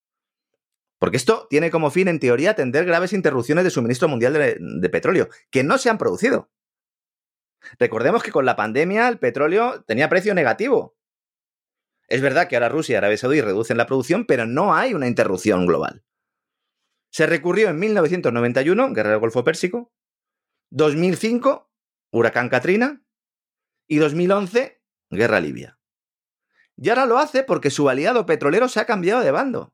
Porque esto tiene como fin, en teoría, atender graves interrupciones de suministro mundial de petróleo, que no se han producido. Recordemos que con la pandemia el petróleo tenía precio negativo. Es verdad que ahora Rusia y Arabia Saudí reducen la producción, pero no hay una interrupción global. Se recurrió en 1991, guerra del Golfo Pérsico, 2005, huracán Katrina, y 2011, guerra libia. Y ahora lo hace porque su aliado petrolero se ha cambiado de bando.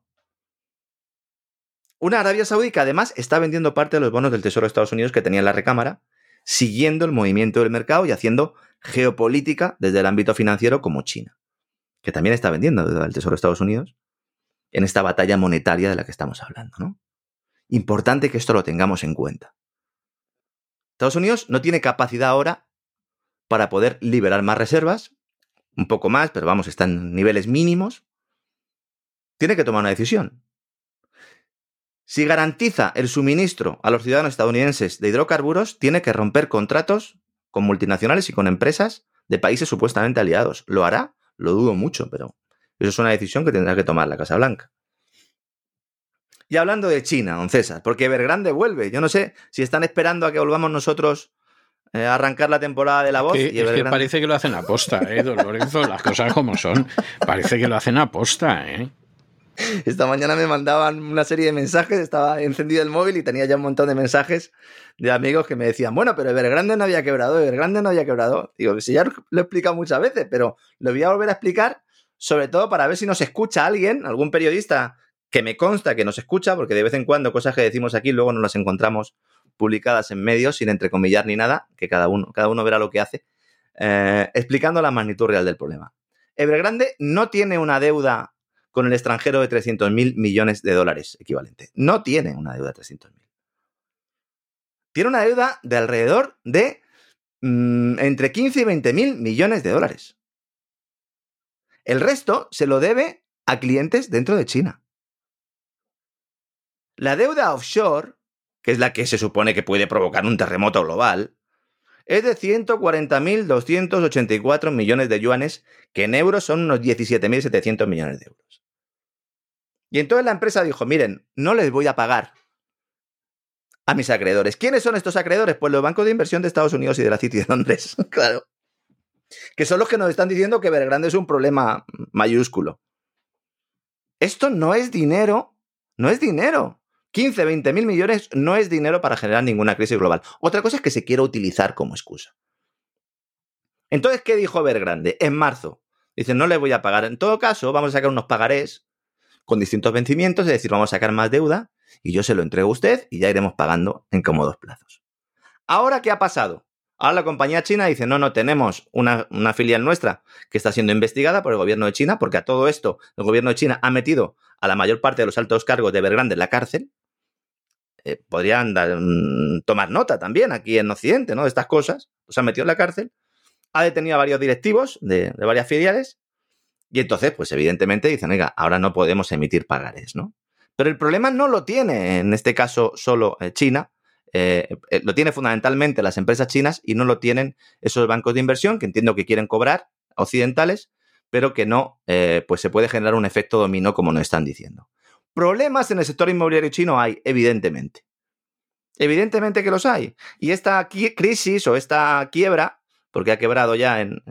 Una Arabia Saudí que además está vendiendo parte de los bonos del Tesoro de Estados Unidos que tenía en la recámara, siguiendo el movimiento del mercado y haciendo geopolítica desde el ámbito financiero como China, que también está vendiendo desde el Tesoro de Estados Unidos en esta batalla monetaria de la que estamos hablando, ¿no? Importante que esto lo tengamos en cuenta. Estados Unidos no tiene capacidad ahora para poder liberar más reservas, un poco más, pero vamos, está en niveles mínimos. Tiene que tomar una decisión. Si garantiza el suministro a los ciudadanos estadounidenses de hidrocarburos, tiene que romper contratos con multinacionales y con empresas de países supuestamente aliados. ¿Lo hará? Lo dudo mucho, pero eso es una decisión que tendrá que tomar la Casa Blanca. Y hablando de China, don César, porque Evergrande vuelve. Yo no sé si están esperando a que volvamos nosotros a arrancar la temporada de La Voz. Es que parece que lo hacen a posta, don Lorenzo, las cosas como son. Parece que lo hacen a posta, Esta mañana me mandaban una serie de mensajes, estaba encendido el móvil y tenía ya un montón de mensajes de amigos que me decían, bueno, pero Evergrande no había quebrado. Digo, si ya lo he explicado muchas veces, pero lo voy a volver a explicar, sobre todo para ver si nos escucha alguien, algún periodista que me consta que nos escucha, porque de vez en cuando cosas que decimos aquí luego nos las encontramos publicadas en medios sin entrecomillar ni nada, que cada uno verá lo que hace, explicando la magnitud real del problema. Evergrande no tiene una deuda con el extranjero de $300.000 millones equivalente. No tiene una deuda de 300.000. Tiene una deuda de alrededor de entre 15 y 20.000 millones de dólares. El resto se lo debe a clientes dentro de China. La deuda offshore, que es la que se supone que puede provocar un terremoto global, es de 140.284 millones de yuanes, que en euros son unos 17.700 millones de euros. Y entonces la empresa dijo, miren, no les voy a pagar a mis acreedores. ¿Quiénes son estos acreedores? Pues los bancos de inversión de Estados Unidos y de la City de Londres, claro. Que son los que nos están diciendo que Evergrande es un problema mayúsculo. Esto no es dinero. 15, 20 mil millones no es dinero para generar ninguna crisis global. Otra cosa es que se quiera utilizar como excusa. Entonces, ¿qué dijo Evergrande? En marzo. Dicen, no les voy a pagar. En todo caso, vamos a sacar unos pagarés con distintos vencimientos, es decir, vamos a sacar más deuda y yo se lo entrego a usted y ya iremos pagando en cómodos plazos. ¿Ahora qué ha pasado? Ahora la compañía china dice, no, tenemos una filial nuestra que está siendo investigada por el gobierno de China, porque a todo esto el gobierno de China ha metido a la mayor parte de los altos cargos de Evergrande en la cárcel. Podrían tomar nota también aquí en Occidente, ¿no?, de estas cosas. Los han metido en la cárcel, ha detenido a varios directivos de varias filiales y entonces, pues evidentemente dicen, oiga, ahora no podemos emitir pagarés, ¿no? Pero el problema no lo tiene en este caso solo China, lo tiene fundamentalmente las empresas chinas y no lo tienen esos bancos de inversión que entiendo que quieren cobrar occidentales, pero que no, pues se puede generar un efecto dominó como nos están diciendo. Problemas en el sector inmobiliario chino hay, evidentemente. Evidentemente que los hay. Y esta crisis o esta quiebra, porque ha quebrado ya en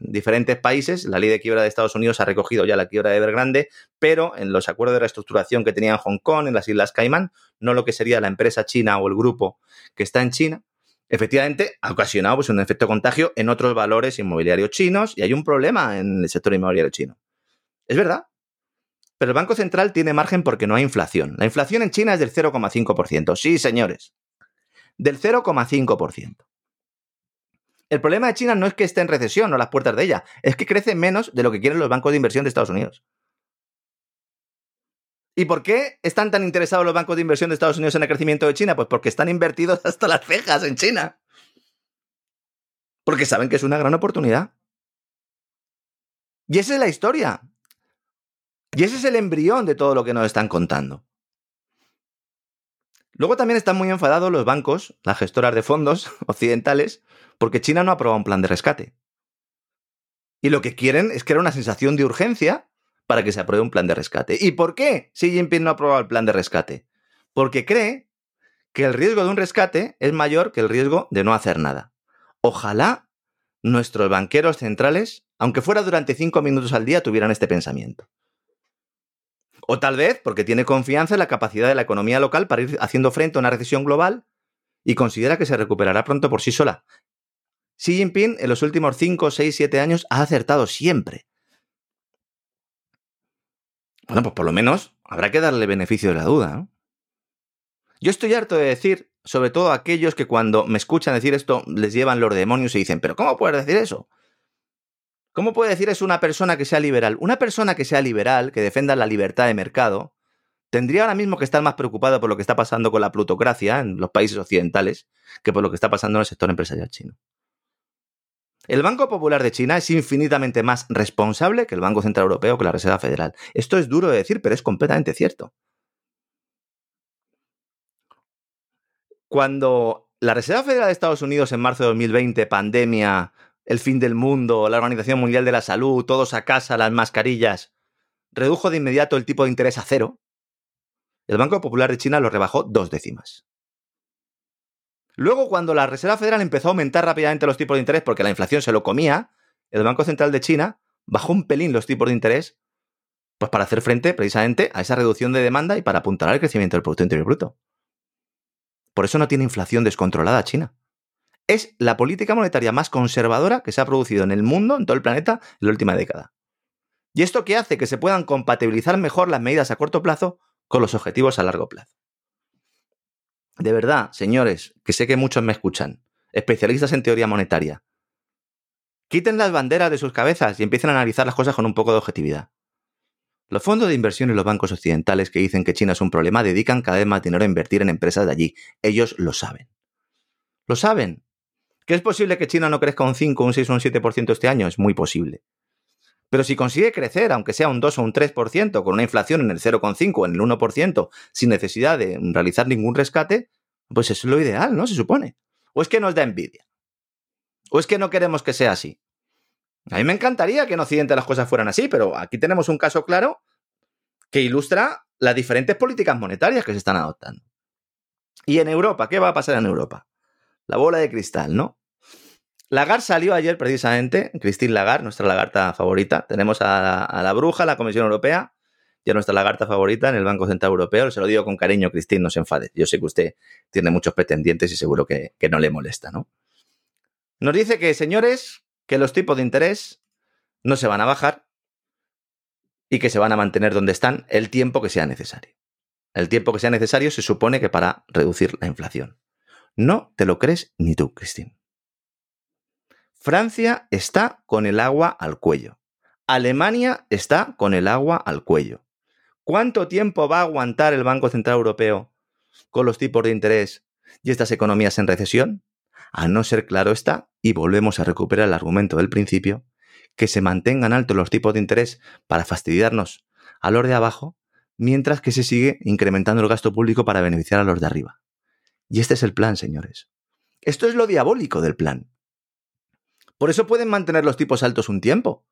diferentes países, la ley de quiebra de Estados Unidos ha recogido ya la quiebra de Evergrande, pero en los acuerdos de reestructuración que tenía en Hong Kong, en las Islas Caimán, no lo que sería la empresa china o el grupo que está en China, efectivamente ha ocasionado pues, un efecto contagio en otros valores inmobiliarios chinos y hay un problema en el sector inmobiliario chino. Es verdad. Pero el Banco Central tiene margen porque no hay inflación. La inflación en China es del 0,5%. Sí, señores. Del 0,5%. El problema de China no es que esté en recesión o las puertas de ella, es que crece menos de lo que quieren los bancos de inversión de Estados Unidos. ¿Y por qué están tan interesados los bancos de inversión de Estados Unidos en el crecimiento de China? Pues porque están invertidos hasta las cejas en China. Porque saben que es una gran oportunidad. Y esa es la historia. Y ese es el embrión de todo lo que nos están contando. Luego también están muy enfadados los bancos, las gestoras de fondos occidentales, porque China no ha aprobado un plan de rescate. Y lo que quieren es crear una sensación de urgencia para que se apruebe un plan de rescate. ¿Y por qué Xi Jinping no ha aprobado el plan de rescate? Porque cree que el riesgo de un rescate es mayor que el riesgo de no hacer nada. Ojalá nuestros banqueros centrales, aunque fuera durante 5 minutos al día, tuvieran este pensamiento. O tal vez porque tiene confianza en la capacidad de la economía local para ir haciendo frente a una recesión global y considera que se recuperará pronto por sí sola. Xi Jinping en los últimos 5, 6, 7 años ha acertado siempre. Bueno, pues por lo menos habrá que darle beneficio de la duda, ¿no? Yo estoy harto de decir, sobre todo a aquellos que cuando me escuchan decir esto les llevan los demonios y dicen, ¿pero cómo puedes decir eso? ¿Cómo puede decir eso una persona que sea liberal? Una persona que sea liberal, que defienda la libertad de mercado, tendría ahora mismo que estar más preocupada por lo que está pasando con la plutocracia en los países occidentales que por lo que está pasando en el sector empresarial chino. El Banco Popular de China es infinitamente más responsable que el Banco Central Europeo, que la Reserva Federal. Esto es duro de decir, pero es completamente cierto. Cuando la Reserva Federal de Estados Unidos en marzo de 2020, pandemia, el fin del mundo, la Organización Mundial de la Salud, todos a casa, las mascarillas, redujo de inmediato el tipo de interés a 0, el Banco Popular de China lo rebajó 2 décimas. Luego, cuando la Reserva Federal empezó a aumentar rápidamente los tipos de interés porque la inflación se lo comía, el Banco Central de China bajó un pelín los tipos de interés pues para hacer frente precisamente a esa reducción de demanda y para apuntalar el crecimiento del Producto Interior Bruto. Por eso no tiene inflación descontrolada China. Es la política monetaria más conservadora que se ha producido en el mundo, en todo el planeta, en la última década. ¿Y esto qué hace? Que se puedan compatibilizar mejor las medidas a corto plazo con los objetivos a largo plazo. De verdad, señores, que sé que muchos me escuchan, especialistas en teoría monetaria, quiten las banderas de sus cabezas y empiecen a analizar las cosas con un poco de objetividad. Los fondos de inversión y los bancos occidentales que dicen que China es un problema dedican cada vez más dinero a invertir en empresas de allí. Ellos lo saben. ¿Lo saben? ¿Que es posible que China no crezca un 5, un 6 o un 7% este año? Es muy posible. Pero si consigue crecer, aunque sea un 2 o un 3%, con una inflación en el 0,5 o en el 1%, sin necesidad de realizar ningún rescate, pues es lo ideal, ¿no? Se supone. ¿O es que nos da envidia? ¿O es que no queremos que sea así? A mí me encantaría que en Occidente las cosas fueran así, pero aquí tenemos un caso claro que ilustra las diferentes políticas monetarias que se están adoptando. ¿Y en Europa? ¿Qué va a pasar en Europa? La bola de cristal, ¿no? Lagarde salió ayer precisamente, Christine Lagarde, nuestra lagarta favorita. Tenemos a la bruja, la Comisión Europea, y a nuestra lagarta favorita en el Banco Central Europeo. Se lo digo con cariño, Christine, no se enfade. Yo sé que usted tiene muchos pretendientes y seguro que no le molesta, ¿no? Nos dice que, señores, que los tipos de interés no se van a bajar y que se van a mantener donde están el tiempo que sea necesario. El tiempo que sea necesario se supone que para reducir la inflación. No te lo crees ni tú, Christine. Francia está con el agua al cuello. Alemania está con el agua al cuello. ¿Cuánto tiempo va a aguantar el Banco Central Europeo con los tipos de interés y estas economías en recesión? A no ser claro está, y volvemos a recuperar el argumento del principio, que se mantengan altos los tipos de interés para fastidiarnos a los de abajo, mientras que se sigue incrementando el gasto público para beneficiar a los de arriba. Y este es el plan, señores. Esto es lo diabólico del plan. Por eso pueden mantener los tipos altos un tiempo,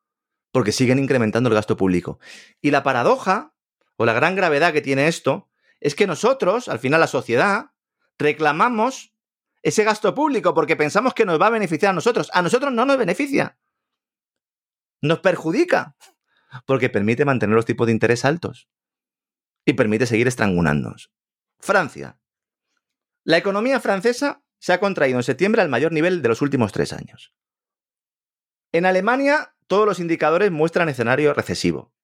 porque siguen incrementando el gasto público. Y la paradoja, o la gran gravedad que tiene esto, es que nosotros, al final la sociedad, reclamamos ese gasto público porque pensamos que nos va a beneficiar a nosotros. A nosotros no nos beneficia. Nos perjudica porque permite mantener los tipos de interés altos y permite seguir estrangulándonos. Francia. La economía francesa se ha contraído en septiembre al mayor nivel de los últimos 3 años. En Alemania, todos los indicadores muestran escenario recesivo.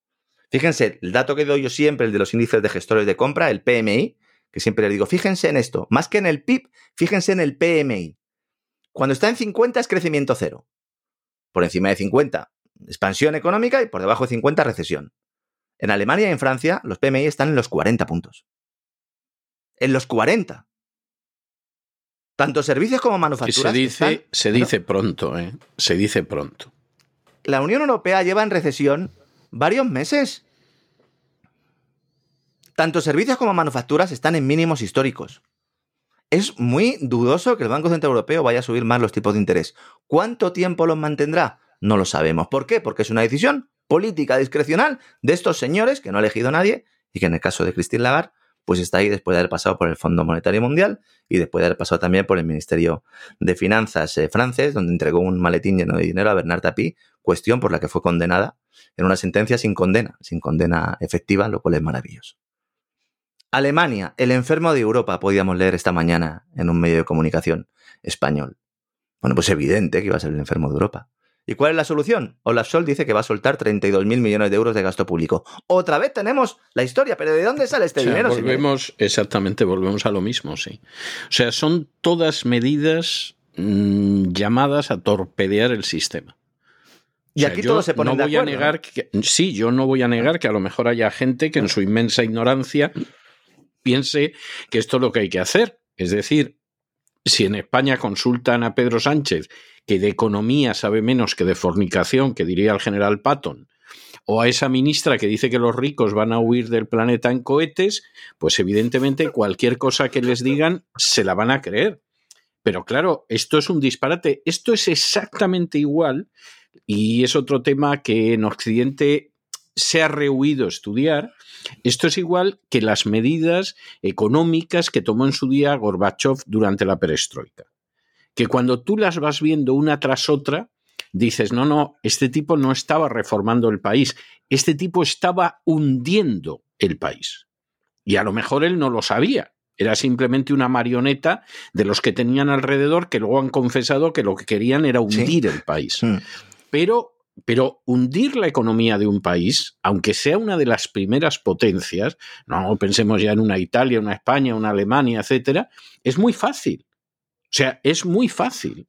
Fíjense, el dato que doy yo siempre, el de los índices de gestores de compra, el PMI, que siempre les digo, fíjense en esto, más que en el PIB, fíjense en el PMI. Cuando está en 50 es crecimiento cero. Por encima de 50, expansión económica, y por debajo de 50, recesión. En Alemania y en Francia, los PMI están en los 40 puntos. En los 40. Tanto servicios como manufacturas. Se dice pronto. La Unión Europea lleva en recesión varios meses. Tanto servicios como manufacturas están en mínimos históricos. Es muy dudoso que el Banco Central Europeo vaya a subir más los tipos de interés. ¿Cuánto tiempo los mantendrá? No lo sabemos. ¿Por qué? Porque es una decisión política discrecional de estos señores que no ha elegido nadie y que en el caso de Christine Lagarde pues está ahí después de haber pasado por el Fondo Monetario Mundial y después de haber pasado también por el Ministerio de Finanzas francés, donde entregó un maletín lleno de dinero a Bernard Tapie, cuestión por la que fue condenada en una sentencia sin condena efectiva, lo cual es maravilloso. Alemania, el enfermo de Europa, podíamos leer esta mañana en un medio de comunicación español. Bueno, pues evidente que iba a ser el enfermo de Europa. ¿Y cuál es la solución? Olaf Scholz dice que va a soltar 32.000 millones de euros de gasto público. Otra vez tenemos la historia, pero ¿de dónde sale este dinero? Volvemos a lo mismo, sí. O sea, son todas medidas llamadas a torpedear el sistema. Y aquí todo se pone de acuerdo. Yo no voy a negar que a lo mejor haya gente que en su inmensa ignorancia piense que esto es lo que hay que hacer. Es decir, si en España consultan a Pedro Sánchez, que de economía sabe menos que de fornicación, que diría el general Patton, o a esa ministra que dice que los ricos van a huir del planeta en cohetes, pues evidentemente cualquier cosa que les digan se la van a creer. Pero claro, esto es un disparate. Esto es exactamente igual y es otro tema que en Occidente se ha rehuido estudiar. Esto es igual que las medidas económicas que tomó en su día Gorbachov durante la perestroika, que cuando tú las vas viendo una tras otra, dices, no, este tipo no estaba reformando el país, este tipo estaba hundiendo el país. Y a lo mejor él no lo sabía, era simplemente una marioneta de los que tenían alrededor que luego han confesado que lo que querían era hundir el país. Pero hundir la economía de un país, aunque sea una de las primeras potencias, no pensemos ya en una Italia, una España, una Alemania, etcétera, es muy fácil. O sea, es muy fácil.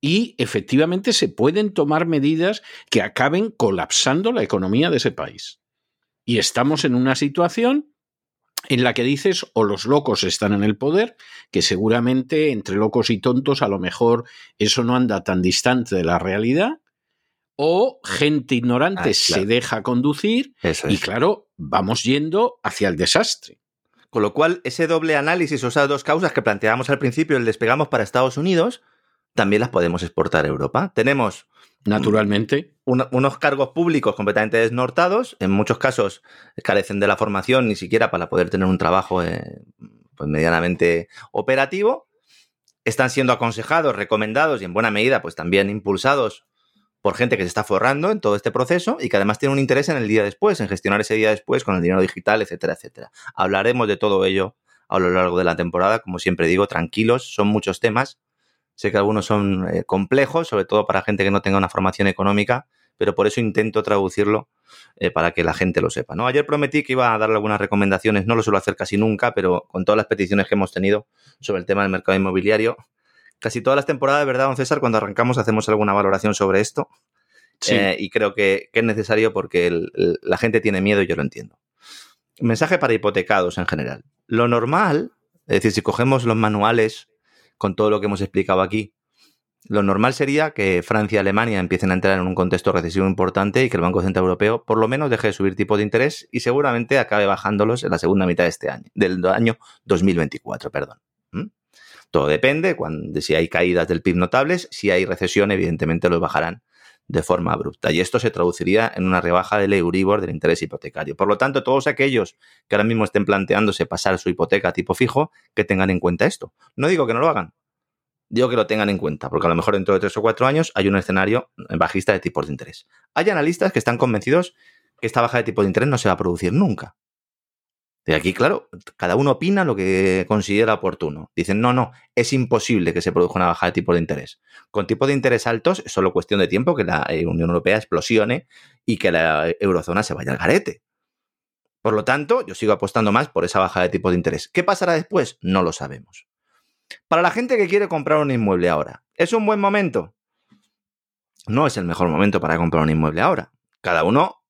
Y efectivamente se pueden tomar medidas que acaben colapsando la economía de ese país. Y estamos en una situación en la que dices, o los locos están en el poder, que seguramente entre locos y tontos a lo mejor eso no anda tan distante de la realidad, o gente ignorante se deja conducir y claro, vamos yendo hacia el desastre. Con lo cual, ese doble análisis, o esas dos causas que planteábamos al principio, el despegamos para Estados Unidos, también las podemos exportar a Europa. Tenemos, naturalmente, unos cargos públicos completamente desnortados, en muchos casos carecen de la formación ni siquiera para poder tener un trabajo medianamente operativo. Están siendo aconsejados, recomendados y en buena medida pues también impulsados por gente que se está forrando en todo este proceso y que además tiene un interés en el día después, en gestionar ese día después con el dinero digital, etcétera, etcétera. Hablaremos de todo ello a lo largo de la temporada, como siempre digo, tranquilos, son muchos temas. Sé que algunos son complejos, sobre todo para gente que no tenga una formación económica, pero por eso intento traducirlo para que la gente lo sepa, ¿no? Ayer prometí que iba a darle algunas recomendaciones, no lo suelo hacer casi nunca, pero con todas las peticiones que hemos tenido sobre el tema del mercado inmobiliario, casi todas las temporadas, ¿verdad, don César? Cuando arrancamos hacemos alguna valoración sobre esto. Sí. Y creo que es necesario porque la gente tiene miedo y yo lo entiendo. Mensaje para hipotecados en general. Lo normal, es decir, si cogemos los manuales con todo lo que hemos explicado aquí, lo normal sería que Francia y Alemania empiecen a entrar en un contexto recesivo importante y que el Banco Central Europeo por lo menos deje de subir tipos de interés y seguramente acabe bajándolos en la segunda mitad de este año, del año 2024, perdón. Todo depende de si hay caídas del PIB notables, si hay recesión, evidentemente los bajarán de forma abrupta, y esto se traduciría en una rebaja del Euribor, del interés hipotecario. Por lo tanto, todos aquellos que ahora mismo estén planteándose pasar su hipoteca a tipo fijo, que tengan en cuenta esto. No digo que no lo hagan, digo que lo tengan en cuenta, porque a lo mejor dentro de 3 o 4 años hay un escenario bajista de tipos de interés. Hay analistas que están convencidos que esta baja de tipos de interés no se va a producir nunca. De aquí, claro, cada uno opina lo que considera oportuno. Dicen, no, es imposible que se produzca una baja de tipos de interés. Con tipos de interés altos es solo cuestión de tiempo que la Unión Europea explosione y que la eurozona se vaya al garete. Por lo tanto, yo sigo apostando más por esa baja de tipos de interés. ¿Qué pasará después? No lo sabemos. Para la gente que quiere comprar un inmueble ahora, ¿es un buen momento? No es el mejor momento para comprar un inmueble ahora. Cada uno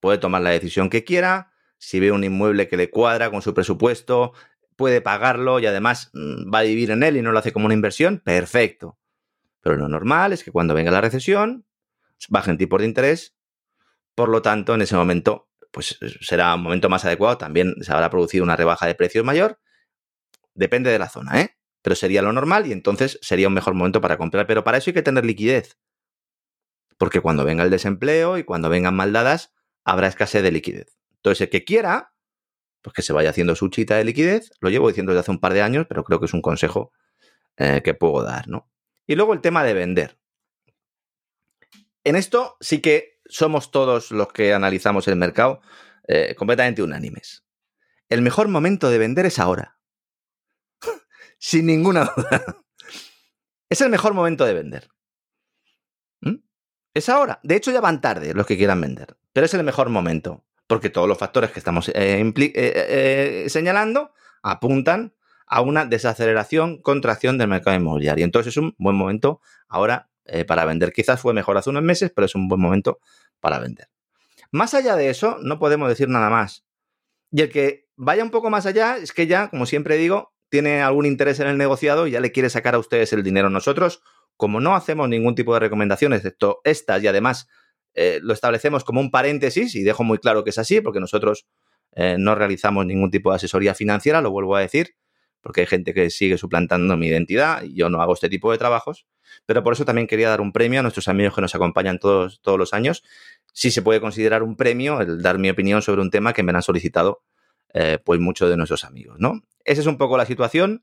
puede tomar la decisión que quiera. Si ve un inmueble que le cuadra con su presupuesto, puede pagarlo y además va a vivir en él y no lo hace como una inversión, perfecto. Pero lo normal es que cuando venga la recesión, bajen tipos de interés. Por lo tanto, en ese momento, pues será un momento más adecuado. También se habrá producido una rebaja de precios mayor. Depende de la zona, ¿eh? Pero sería lo normal y entonces sería un mejor momento para comprar. Pero para eso hay que tener liquidez. Porque cuando venga el desempleo y cuando vengan maldadas, habrá escasez de liquidez. Entonces, el que quiera, pues que se vaya haciendo su chita de liquidez. Lo llevo diciendo desde hace un par de años, pero creo que es un consejo que puedo dar, ¿no? Y luego el tema de vender. En esto sí que somos todos los que analizamos el mercado completamente unánimes. El mejor momento de vender es ahora. Sin ninguna duda. Es el mejor momento de vender. Es ahora. De hecho, ya van tarde los que quieran vender, pero es el mejor momento. Porque todos los factores que estamos señalando apuntan a una desaceleración, contracción del mercado inmobiliario. Entonces es un buen momento ahora para vender. Quizás fue mejor hace unos meses, pero es un buen momento para vender. Más allá de eso, no podemos decir nada más. Y el que vaya un poco más allá es que ya, como siempre digo, tiene algún interés en el negociado y ya le quiere sacar a ustedes el dinero. Nosotros, como no hacemos ningún tipo de recomendaciones, excepto estas y además... lo establecemos como un paréntesis y dejo muy claro que es así porque nosotros no realizamos ningún tipo de asesoría financiera, lo vuelvo a decir, porque hay gente que sigue suplantando mi identidad y yo no hago este tipo de trabajos, pero por eso también quería dar un premio a nuestros amigos que nos acompañan todos los años. Sí se puede considerar un premio el dar mi opinión sobre un tema que me han solicitado pues muchos de nuestros amigos, ¿no? Esa es un poco la situación.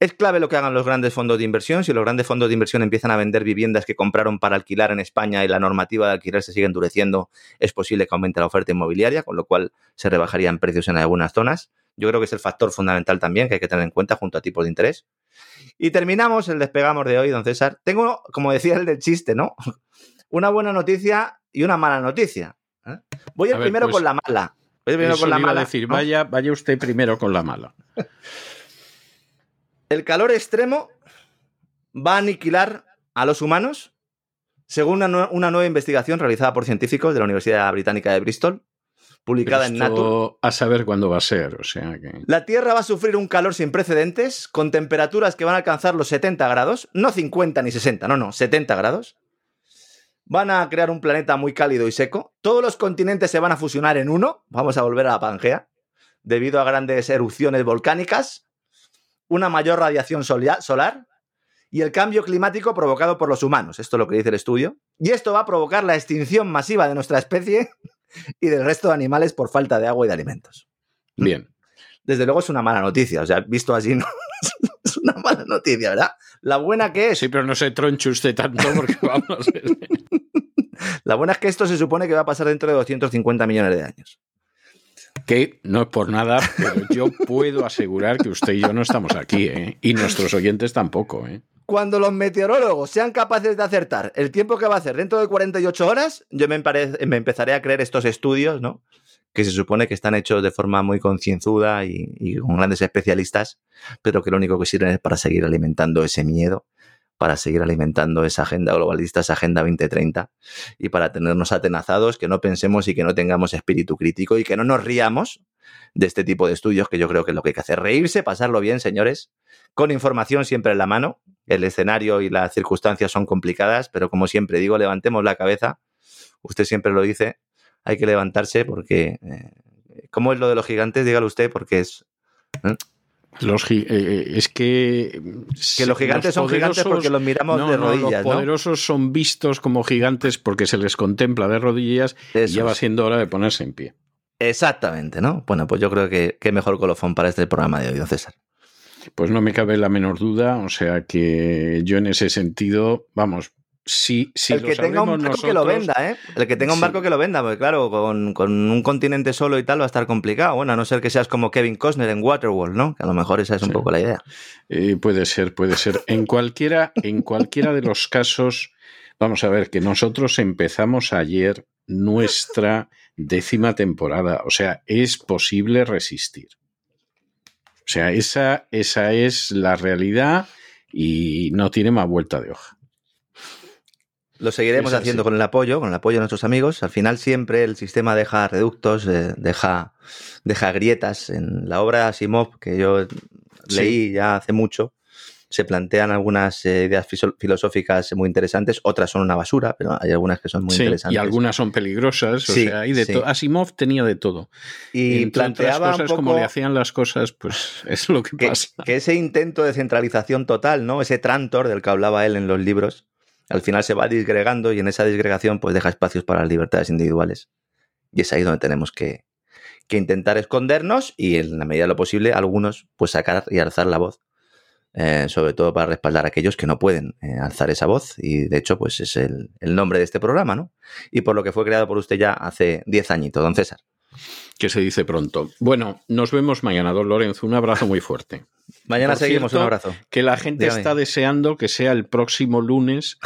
Es clave lo que hagan los grandes fondos de inversión. Si los grandes fondos de inversión empiezan a vender viviendas que compraron para alquilar en España y la normativa de alquiler se sigue endureciendo, es posible que aumente la oferta inmobiliaria, con lo cual se rebajarían precios en algunas zonas. Yo creo que es el factor fundamental también que hay que tener en cuenta junto a tipos de interés. Y terminamos el despegamos de hoy, don César. Tengo, como decía el del chiste, ¿no? Una buena noticia y una mala noticia. Voy el primero con la mala. Voy primero con la mala. Decir, ¿no? Vaya usted primero con la mala. El calor extremo va a aniquilar a los humanos, según una nueva investigación realizada por científicos de la Universidad Británica de Bristol, publicada en Nature. A saber cuándo va a ser, o sea que... La Tierra va a sufrir un calor sin precedentes, con temperaturas que van a alcanzar los 70 grados, no 50 ni 60, no, 70 grados. Van a crear un planeta muy cálido y seco. Todos los continentes se van a fusionar en uno, vamos a volver a la Pangea, debido a grandes erupciones volcánicas, una mayor radiación solar y el cambio climático provocado por los humanos. Esto es lo que dice el estudio. Y esto va a provocar la extinción masiva de nuestra especie y del resto de animales por falta de agua y de alimentos. Bien. Desde luego es una mala noticia. O sea, visto así, ¿no? Es una mala noticia, ¿verdad? La buena que es... Sí, pero no se tronche usted tanto porque vamos... La buena es que esto se supone que va a pasar dentro de 250 millones de años. Que no es por nada, pero yo puedo asegurar que usted y yo no estamos aquí, ¿eh? Y nuestros oyentes tampoco, ¿eh? Cuando los meteorólogos sean capaces de acertar el tiempo que va a hacer dentro de 48 horas, yo me empezaré a creer estos estudios, ¿no? Que se supone que están hechos de forma muy concienzuda y con grandes especialistas, pero que lo único que sirven es para seguir alimentando ese miedo, para seguir alimentando esa agenda globalista, esa agenda 2030, y para tenernos atenazados, que no pensemos y que no tengamos espíritu crítico y que no nos riamos de este tipo de estudios, que yo creo que es lo que hay que hacer. Reírse, pasarlo bien, señores, con información siempre en la mano. El escenario y las circunstancias son complicadas, pero como siempre digo, levantemos la cabeza. Usted siempre lo dice, hay que levantarse porque... ¿Cómo es lo de los gigantes? Dígalo usted porque es... Es que los gigantes son gigantes porque los miramos de rodillas. Los poderosos son vistos como gigantes porque se les contempla de rodillas. Eso, y ya va siendo hora de ponerse en pie. Exactamente, ¿no? Bueno, pues yo creo que mejor colofón para este programa de hoy, don César. Pues no me cabe la menor duda, o sea que yo en ese sentido, vamos, sí, el que tenga un barco nosotros, que lo venda, ¿eh? El que tenga un barco que lo venda, porque claro, con un continente solo y tal va a estar complicado. Bueno, a no ser que seas como Kevin Costner en Waterworld, ¿no? Que a lo mejor esa es un poco la idea. Puede ser. En cualquiera de los casos, vamos a ver, que nosotros empezamos ayer nuestra 10ª temporada. O sea, es posible resistir. O sea, esa es la realidad y no tiene más vuelta de hoja. Lo seguiremos haciendo con el apoyo de nuestros amigos. Al final siempre el sistema deja reductos, deja grietas. En la obra de Asimov, que yo leí ya hace mucho, se plantean algunas ideas filosóficas muy interesantes, otras son una basura, pero hay algunas que son muy interesantes. Y algunas son peligrosas, Asimov tenía de todo. Y planteaba cosas, un poco, como le hacían las cosas, pues es lo que pasa. Que ese intento de centralización total, ¿no? Ese trantor del que hablaba él en los libros, al final se va disgregando y en esa disgregación pues deja espacios para las libertades individuales. Y es ahí donde tenemos que intentar escondernos y en la medida de lo posible algunos pues sacar y alzar la voz. Sobre todo para respaldar a aquellos que no pueden alzar esa voz, y de hecho pues es el nombre de este programa, ¿no? Y por lo que fue creado por usted ya hace 10 añitos, don César. Que se dice pronto. Bueno, nos vemos mañana, don Lorenzo. Un abrazo muy fuerte. Mañana por seguimos, cierto, un abrazo. Que la gente está deseando que sea el próximo lunes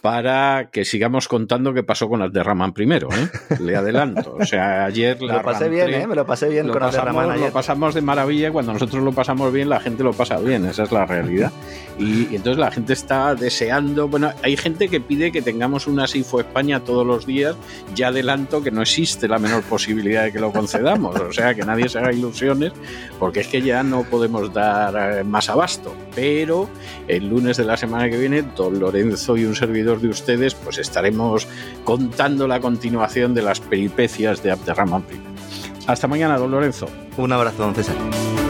para que sigamos contando qué pasó con Aterriza primero, ¿eh? Le adelanto. O sea, ayer la pasé bien, ¿eh? Me lo pasé bien con Aterriza. Lo pasamos de maravilla, y cuando nosotros lo pasamos bien, la gente lo pasa bien. Esa es la realidad. Y entonces la gente está deseando... Bueno, hay gente que pide que tengamos una Sinfo España todos los días. Ya adelanto que no existe la menor posibilidad de que lo concedamos. O sea, que nadie se haga ilusiones, porque es que ya no podemos dar más abasto. Pero el lunes de la semana que viene, don Lorenzo y un servidor de ustedes, pues estaremos contando la continuación de las peripecias de Aterriza. Hasta mañana, don Lorenzo. Un abrazo, don César.